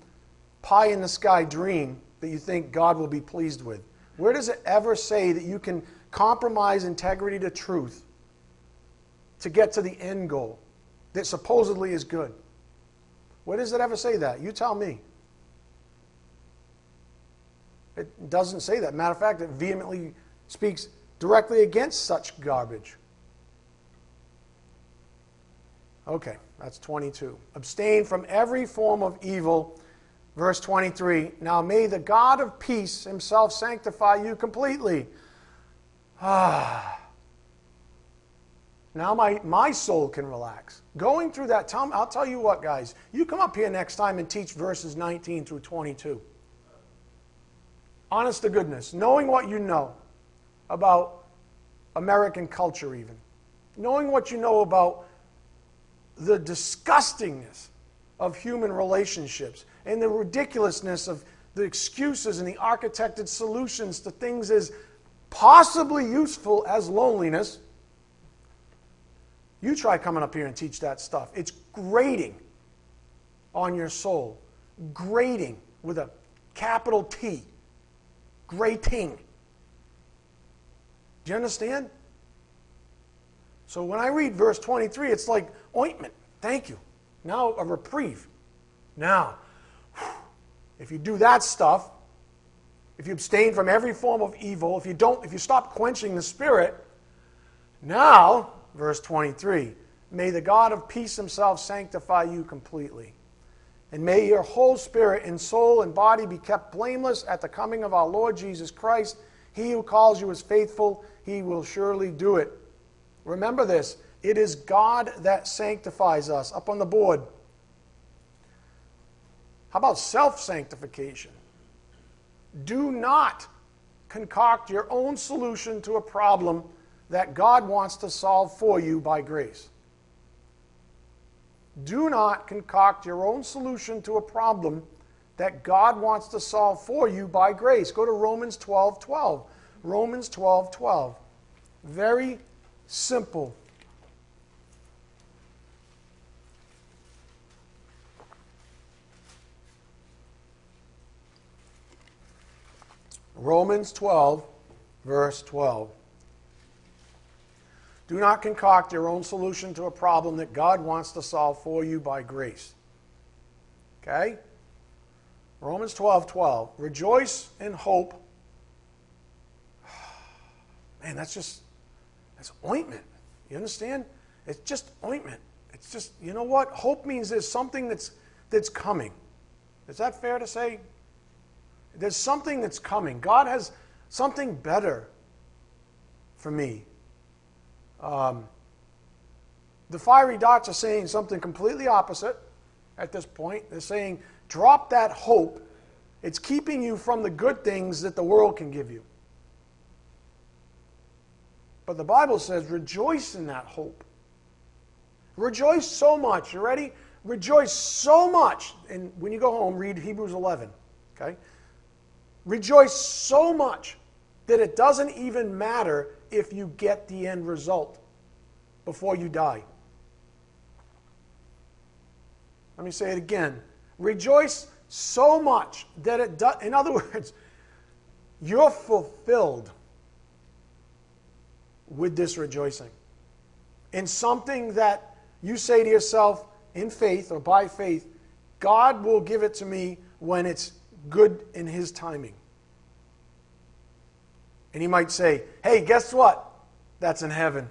pie-in-the-sky dream that you think God will be pleased with? Where does it ever say that you can compromise integrity to truth to get to the end goal that supposedly is good? Where does it ever say that? You tell me. It doesn't say that. Matter of fact, it vehemently speaks directly against such garbage. Okay, that's 22. Abstain from every form of evil. Verse 23, now may the God of peace himself sanctify you completely. Ah. Now my soul can relax. Going through that, I'll tell you what, guys. You come up here next time and teach verses 19 through 22. Honest to goodness, knowing what you know about American culture even, knowing what you know about the disgustingness of human relationships and the ridiculousness of the excuses and the architected solutions to things as possibly useful as loneliness, you try coming up here and teach that stuff. It's grating on your soul. Grating with a capital T. Grating. Do you understand? So when I read verse 23, it's like ointment. Thank you. Now a reprieve. Now, if you do that stuff, if you abstain from every form of evil, if you stop quenching the spirit, now... Verse 23, may the God of peace himself sanctify you completely. And may your whole spirit and soul and body be kept blameless at the coming of our Lord Jesus Christ. He who calls you is faithful. He will surely do it. Remember this. It is God that sanctifies us. Up on the board. How about self-sanctification? Do not concoct your own solution to a problem that God wants to solve for you by grace. Do not concoct your own solution to a problem that God wants to solve for you by grace. Go to Romans 12:12. Romans 12:12. Very simple. Romans 12, verse 12. Do not concoct your own solution to a problem that God wants to solve for you by grace. Okay? Romans 12:12. Rejoice in hope. Man, that's ointment. You understand? It's just ointment. It's just, you know what? Hope means there's something that's coming. Is that fair to say? There's something that's coming. God has something better for me. The fiery dots are saying something completely opposite at this point. They're saying, drop that hope. It's keeping you from the good things that the world can give you. But the Bible says, rejoice in that hope. Rejoice so much. You ready? Rejoice so much. And when you go home, read Hebrews 11. Okay? Rejoice so much that it doesn't even matter if you get the end result before you die. Let me say it again. Rejoice so much that it does. In other words, you're fulfilled with this rejoicing. In something that you say to yourself in faith or by faith, God will give it to me when it's good in His timing. And you might say, hey, guess what? That's in heaven.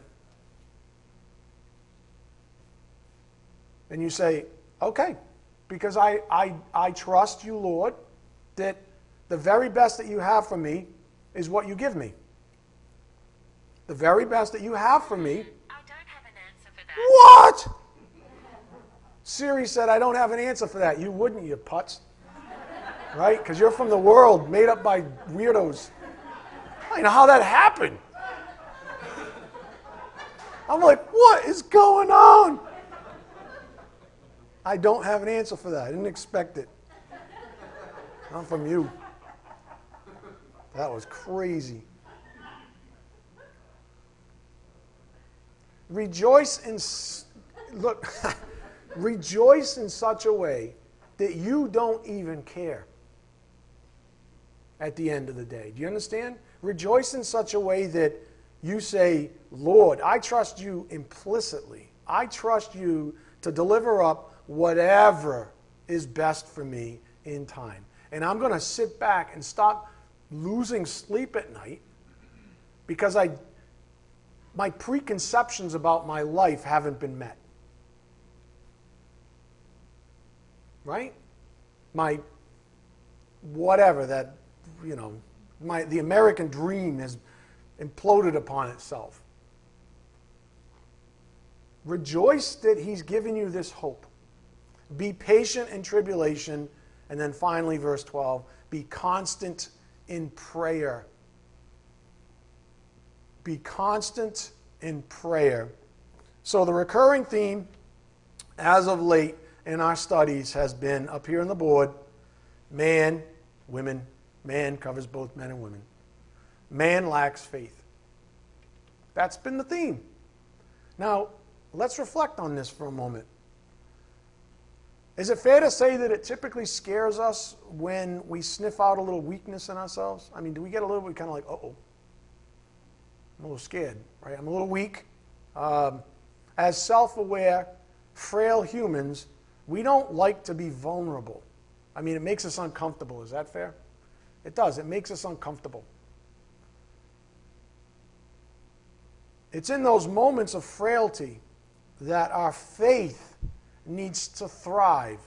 And you say, okay, because I trust you, Lord, that the very best that you have for me is what you give me. The very best that you have for me. I don't have an answer for that. What? Siri said, I don't have an answer for that. You wouldn't, you putz. Right? Because you're from the world made up by weirdos. I don't know how that happened. I'm like, what is going on? I don't have an answer for that. I didn't expect it. Not from you. That was crazy. Rejoice in such a way that you don't even care at the end of the day. Do you understand? Rejoice in such a way that you say, Lord, I trust you implicitly. I trust you to deliver up whatever is best for me in time. And I'm going to sit back and stop losing sleep at night because my preconceptions about my life haven't been met. Right? My whatever that, you know, the American dream has imploded upon itself. Rejoice that He's given you this hope. Be patient in tribulation. And then finally, verse 12, be constant in prayer. Be constant in prayer. So the recurring theme as of late in our studies has been up here on the board, man, women. Man covers both men and women. Man lacks faith. That's been the theme. Now, let's reflect on this for a moment. Is it fair to say that it typically scares us when we sniff out a little weakness in ourselves? I mean, do we get a little bit kind of like, uh-oh, I'm a little scared, right? I'm a little weak. As self-aware, frail humans, we don't like to be vulnerable. I mean, it makes us uncomfortable. Is that fair? It does. It makes us uncomfortable. It's in those moments of frailty that our faith needs to thrive.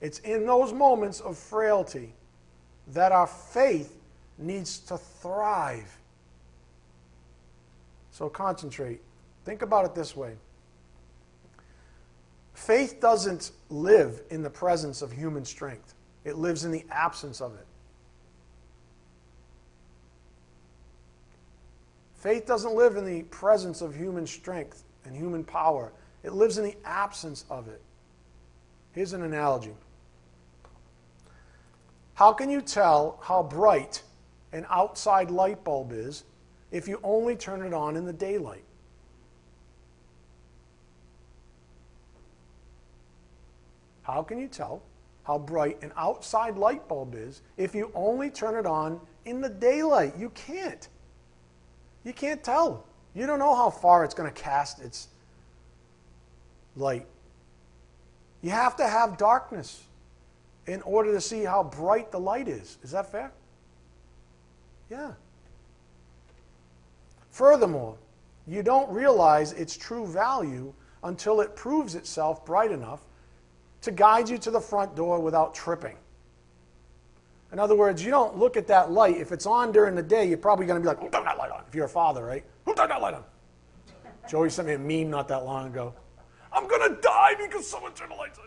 It's in those moments of frailty that our faith needs to thrive. So concentrate. Think about it this way. Faith doesn't live in the presence of human strength. It lives in the absence of it. Faith doesn't live in the presence of human strength and human power. It lives in the absence of it. Here's an analogy. How can you tell how bright an outside light bulb is if you only turn it on in the daylight? How can you tell how bright an outside light bulb is if you only turn it on in the daylight? You can't. You can't tell. You don't know how far it's going to cast its light. You have to have darkness in order to see how bright the light is. Is that fair? Yeah. Furthermore, you don't realize its true value until it proves itself bright enough to guide you to the front door without tripping. In other words, you don't look at that light. If it's on during the day, you're probably going to be like, who turned that light on? If you're a father, right? Who turned that light on? Joey sent me a meme not that long ago. I'm going to die because someone turned the lights on.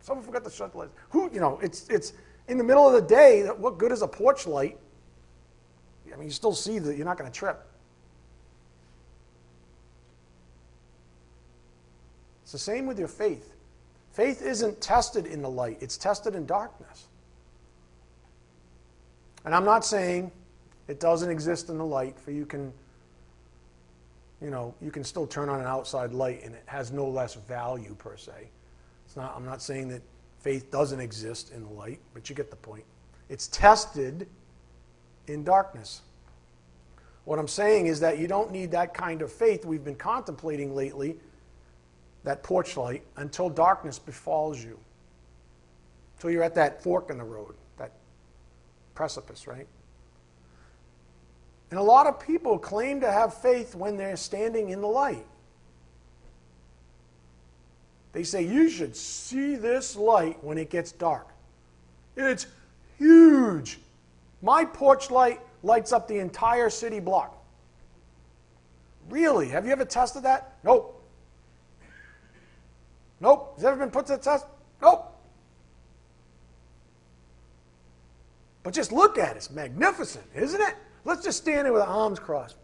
Someone forgot to shut the lights. Who, you know, it's in the middle of the day. What good is a porch light? I mean, you still see that you're not going to trip. It's the same with your faith. Faith isn't tested in the light. It's tested in darkness. And I'm not saying it doesn't exist in the light, for you can you know, you can still turn on an outside light and it has no less value per se. It's not, I'm not saying that faith doesn't exist in the light, but you get the point. It's tested in darkness. What I'm saying is that you don't need that kind of faith we've been contemplating lately, that porch light, until darkness befalls you. Until you're at that fork in the road, that precipice, right? And a lot of people claim to have faith when they're standing in the light. They say, you should see this light when it gets dark. It's huge. My porch light lights up the entire city block. Really? Have you ever tested that? Nope. Nope. Has it ever been put to the test? Nope. But just look at it. It's magnificent, isn't it? Let's just stand there with our arms crossed.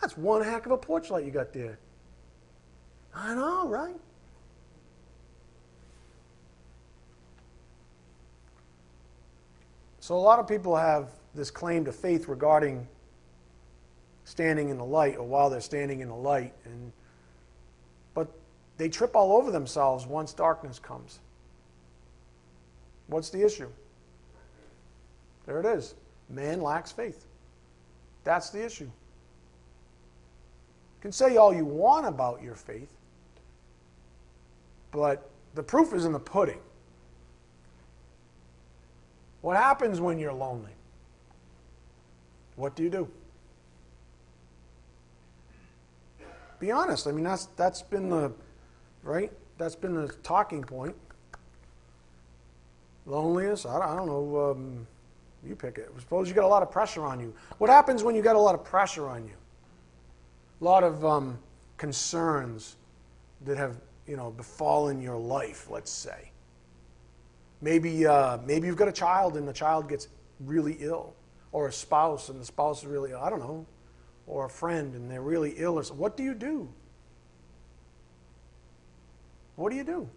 That's one heck of a porch light you got there. I know, right? So a lot of people have this claim to faith regarding standing in the light, or while they're standing in the light, but they trip all over themselves once darkness comes. What's the issue? There it is. Man lacks faith. That's the issue. You can say all you want about your faith, but the proof is in the pudding. What happens when you're lonely? What do? Be honest. I mean, that's been the, right? That's been the talking point. Loneliness, I don't know... You pick it. Suppose you got a lot of pressure on you. What happens when you got a lot of pressure on you? A lot of concerns that have, you know, befallen your life, let's say. Maybe you've got a child and the child gets really ill, or a spouse and the spouse is really ill. I don't know. Or a friend and they're really ill. Or something. What do you do? What do you do?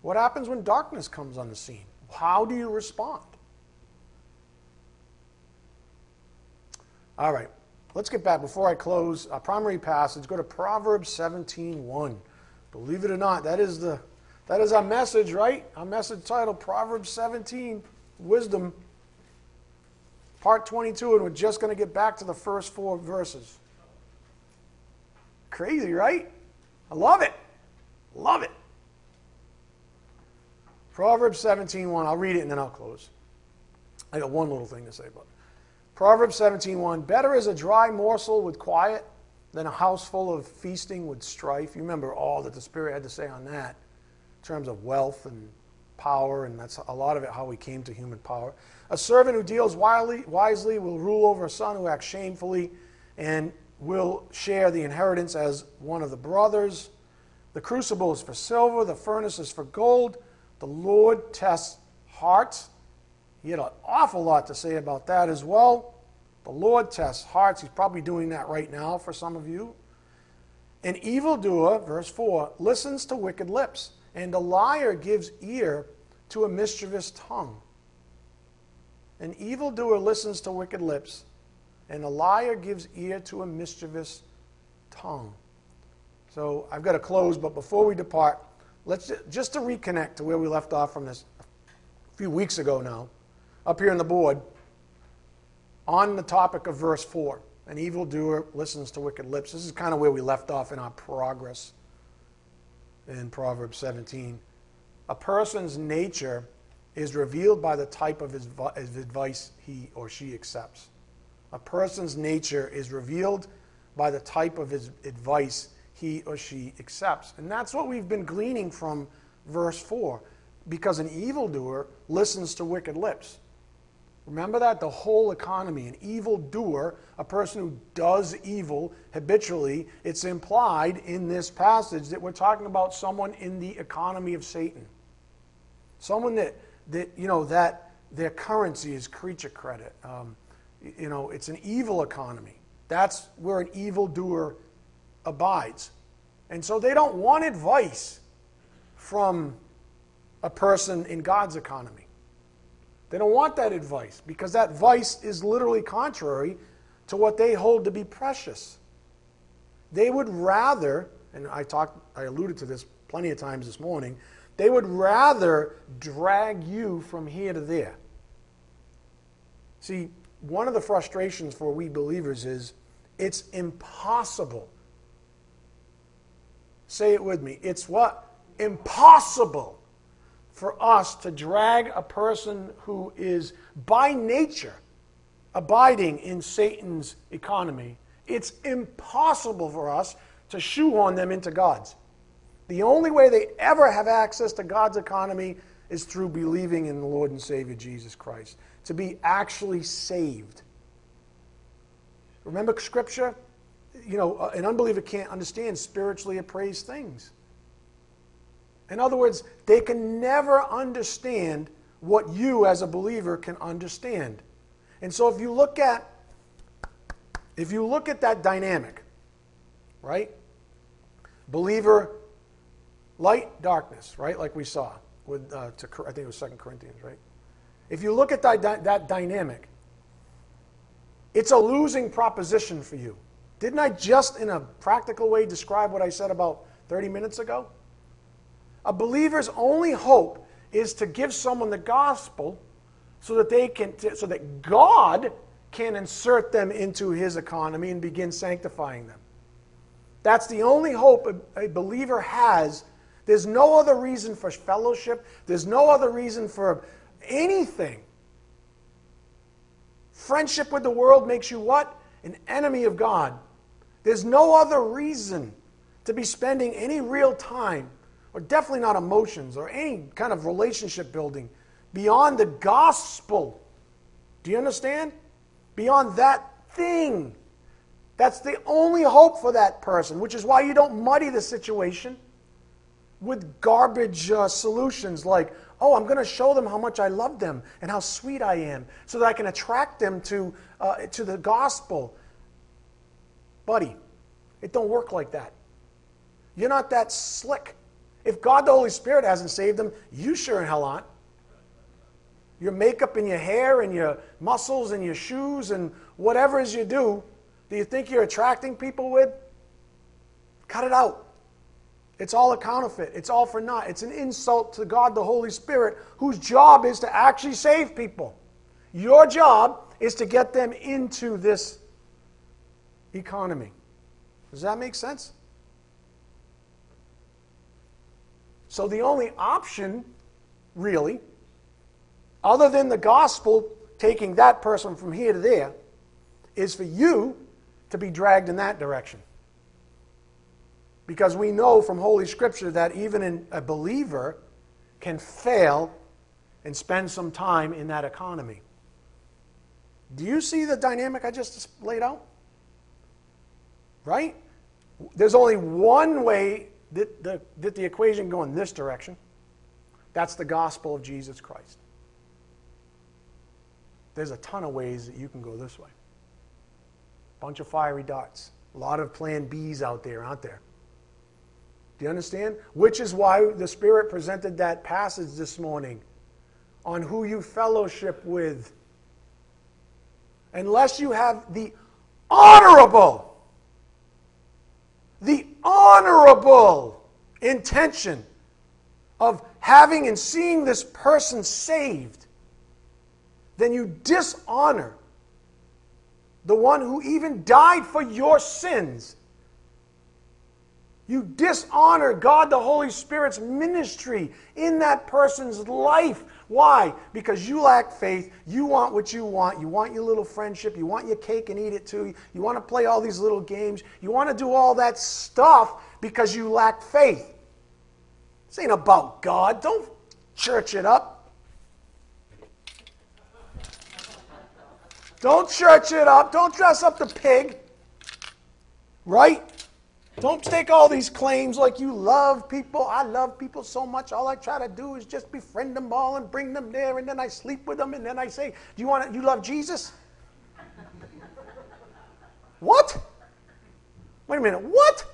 What happens when darkness comes on the scene? How do you respond? All right, let's get back. Before I close, our primary passage, go to Proverbs 17:1. Believe it or not, that is our message, right? Our message titled Proverbs 17, Wisdom, Part 22, and we're just going to get back to the first four verses. Crazy, right? I love it. Love it. Proverbs 17:1, I'll read it and then I'll close. I got one little thing to say about it. Proverbs 17:1, better is a dry morsel with quiet than a house full of feasting with strife. You remember all that the Spirit had to say on that in terms of wealth and power, and that's a lot of it how we came to human power. A servant who deals wisely will rule over a son who acts shamefully and will share the inheritance as one of the brothers. The crucible is for silver, the furnace is for gold. The Lord tests hearts. He had an awful lot to say about that as well. The Lord tests hearts. He's probably doing that right now for some of you. An evildoer, verse 4, listens to wicked lips, and a liar gives ear to a mischievous tongue. An evildoer listens to wicked lips, and a liar gives ear to a mischievous tongue. So I've got to close, but before we depart, let's just to reconnect to where we left off from this a few weeks ago now, up here on the board, on the topic of verse 4, an evildoer listens to wicked lips. This is kind of where we left off in our progress in Proverbs 17. A person's nature is revealed by the type of his advice he or she accepts. A person's nature is revealed by the type of his advice he or she accepts. And that's what we've been gleaning from verse 4, because an evildoer listens to wicked lips. Remember that? The whole economy. An evildoer, a person who does evil habitually, it's implied in this passage that we're talking about someone in the economy of Satan. Someone that you know, that their currency is creature credit. You know, it's an evil economy. That's where an evildoer abides. And so they don't want advice from a person in God's economy. They don't want that advice because that vice is literally contrary to what they hold to be precious. They would rather, and I alluded to this plenty of times this morning, they would rather drag you from here to there. See, one of the frustrations for we believers is it's impossible. Say it with me. It's what? Impossible for us to drag a person who is by nature abiding in Satan's economy. It's impossible for us to shoehorn them into God's. The only way they ever have access to God's economy is through believing in the Lord and Savior Jesus Christ, to be actually saved. Remember Scripture? You know, an unbeliever can't understand spiritually appraised things. In other words, they can never understand what you as a believer can understand. And so if you look at that dynamic, right? Believer, light, darkness, right? Like we saw with I think it was 2 Corinthians, right? If you look at that dynamic, it's a losing proposition for you. Didn't I just in a practical way describe what I said about 30 minutes ago? A believer's only hope is to give someone the gospel so that God can insert them into his economy and begin sanctifying them. That's the only hope a believer has. There's no other reason for fellowship. There's no other reason for anything. Friendship with the world makes you what? An enemy of God. There's no other reason to be spending any real time, or definitely not emotions, or any kind of relationship building beyond the gospel. Do you understand? Beyond that thing. That's the only hope for that person, which is why you don't muddy the situation with garbage solutions like, oh, I'm going to show them how much I love them and how sweet I am so that I can attract them to the gospel. Buddy, it don't work like that. You're not that slick. If God the Holy Spirit hasn't saved them, you sure in hell aren't. Your makeup and your hair and your muscles and your shoes and whatever it is you do you think you're attracting people with? Cut it out. It's all a counterfeit. It's all for naught. It's an insult to God the Holy Spirit, whose job is to actually save people. Your job is to get them into this economy. Does that make sense? So the only option, really, other than the gospel taking that person from here to there, is for you to be dragged in that direction. Because we know from Holy Scripture that even a believer can fail and spend some time in that economy. Do you see the dynamic I just laid out? Right? There's only one way that the equation can go in this direction. That's the gospel of Jesus Christ. There's a ton of ways that you can go this way. Bunch of fiery darts. A lot of plan Bs out there, aren't there? Do you understand? Which is why the Spirit presented that passage this morning on who you fellowship with. Unless you have the honorable intention of having and seeing this person saved, then you dishonor the one who even died for your sins. You dishonor God the Holy Spirit's ministry in that person's life. Why? Because you lack faith. You want what you want. You want your little friendship. You want your cake and eat it too. You want to play all these little games. You want to do all that stuff because you lack faith. This ain't about God. Don't church it up. Don't church it up. Don't dress up the pig. Right? Don't take all these claims like you love people. I love people so much. All I try to do is just befriend them all and bring them there, and then I sleep with them, and then I say, "Do you want? You love Jesus?" What? Wait a minute. What?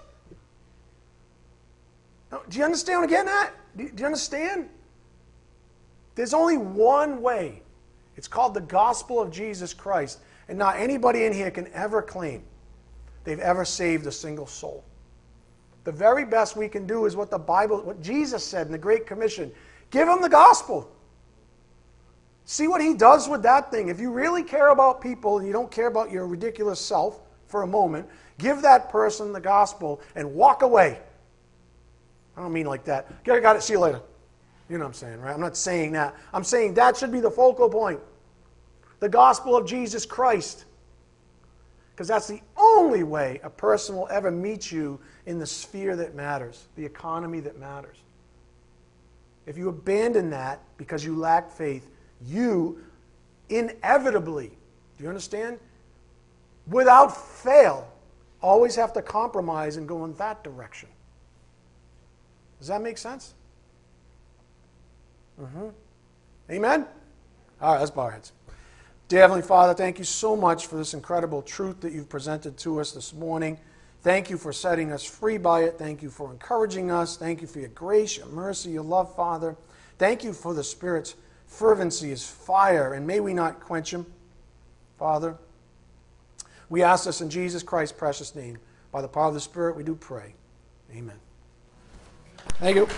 Do you understand what I'm getting at? Do you understand? There's only one way It's called the gospel of Jesus Christ. And not anybody in here can ever claim they've ever saved a single soul. The very best we can do is what the Bible, what Jesus said in the Great Commission. Give them the gospel. See what he does with that thing. If you really care about people and you don't care about your ridiculous self for a moment, give that person the gospel and walk away. I don't mean like that. I got it. See you later. You know what I'm saying, right? I'm not saying that. I'm saying that should be the focal point. The gospel of Jesus Christ. Because that's the only way a person will ever meet you in the sphere that matters, the economy that matters. If you abandon that because you lack faith, you inevitably, do you understand? Without fail, always have to compromise and go in that direction. Does that make sense? Mm-hmm. Amen? All right, let's bow our heads. Dear Heavenly Father, thank you so much for this incredible truth that you've presented to us this morning. Thank you for setting us free by it. Thank you for encouraging us. Thank you for your grace, your mercy, your love, Father. Thank you for the Spirit's fervency, his fire, and may we not quench him, Father. We ask this in Jesus Christ's precious name. By the power of the Spirit, we do pray. Amen. Thank you.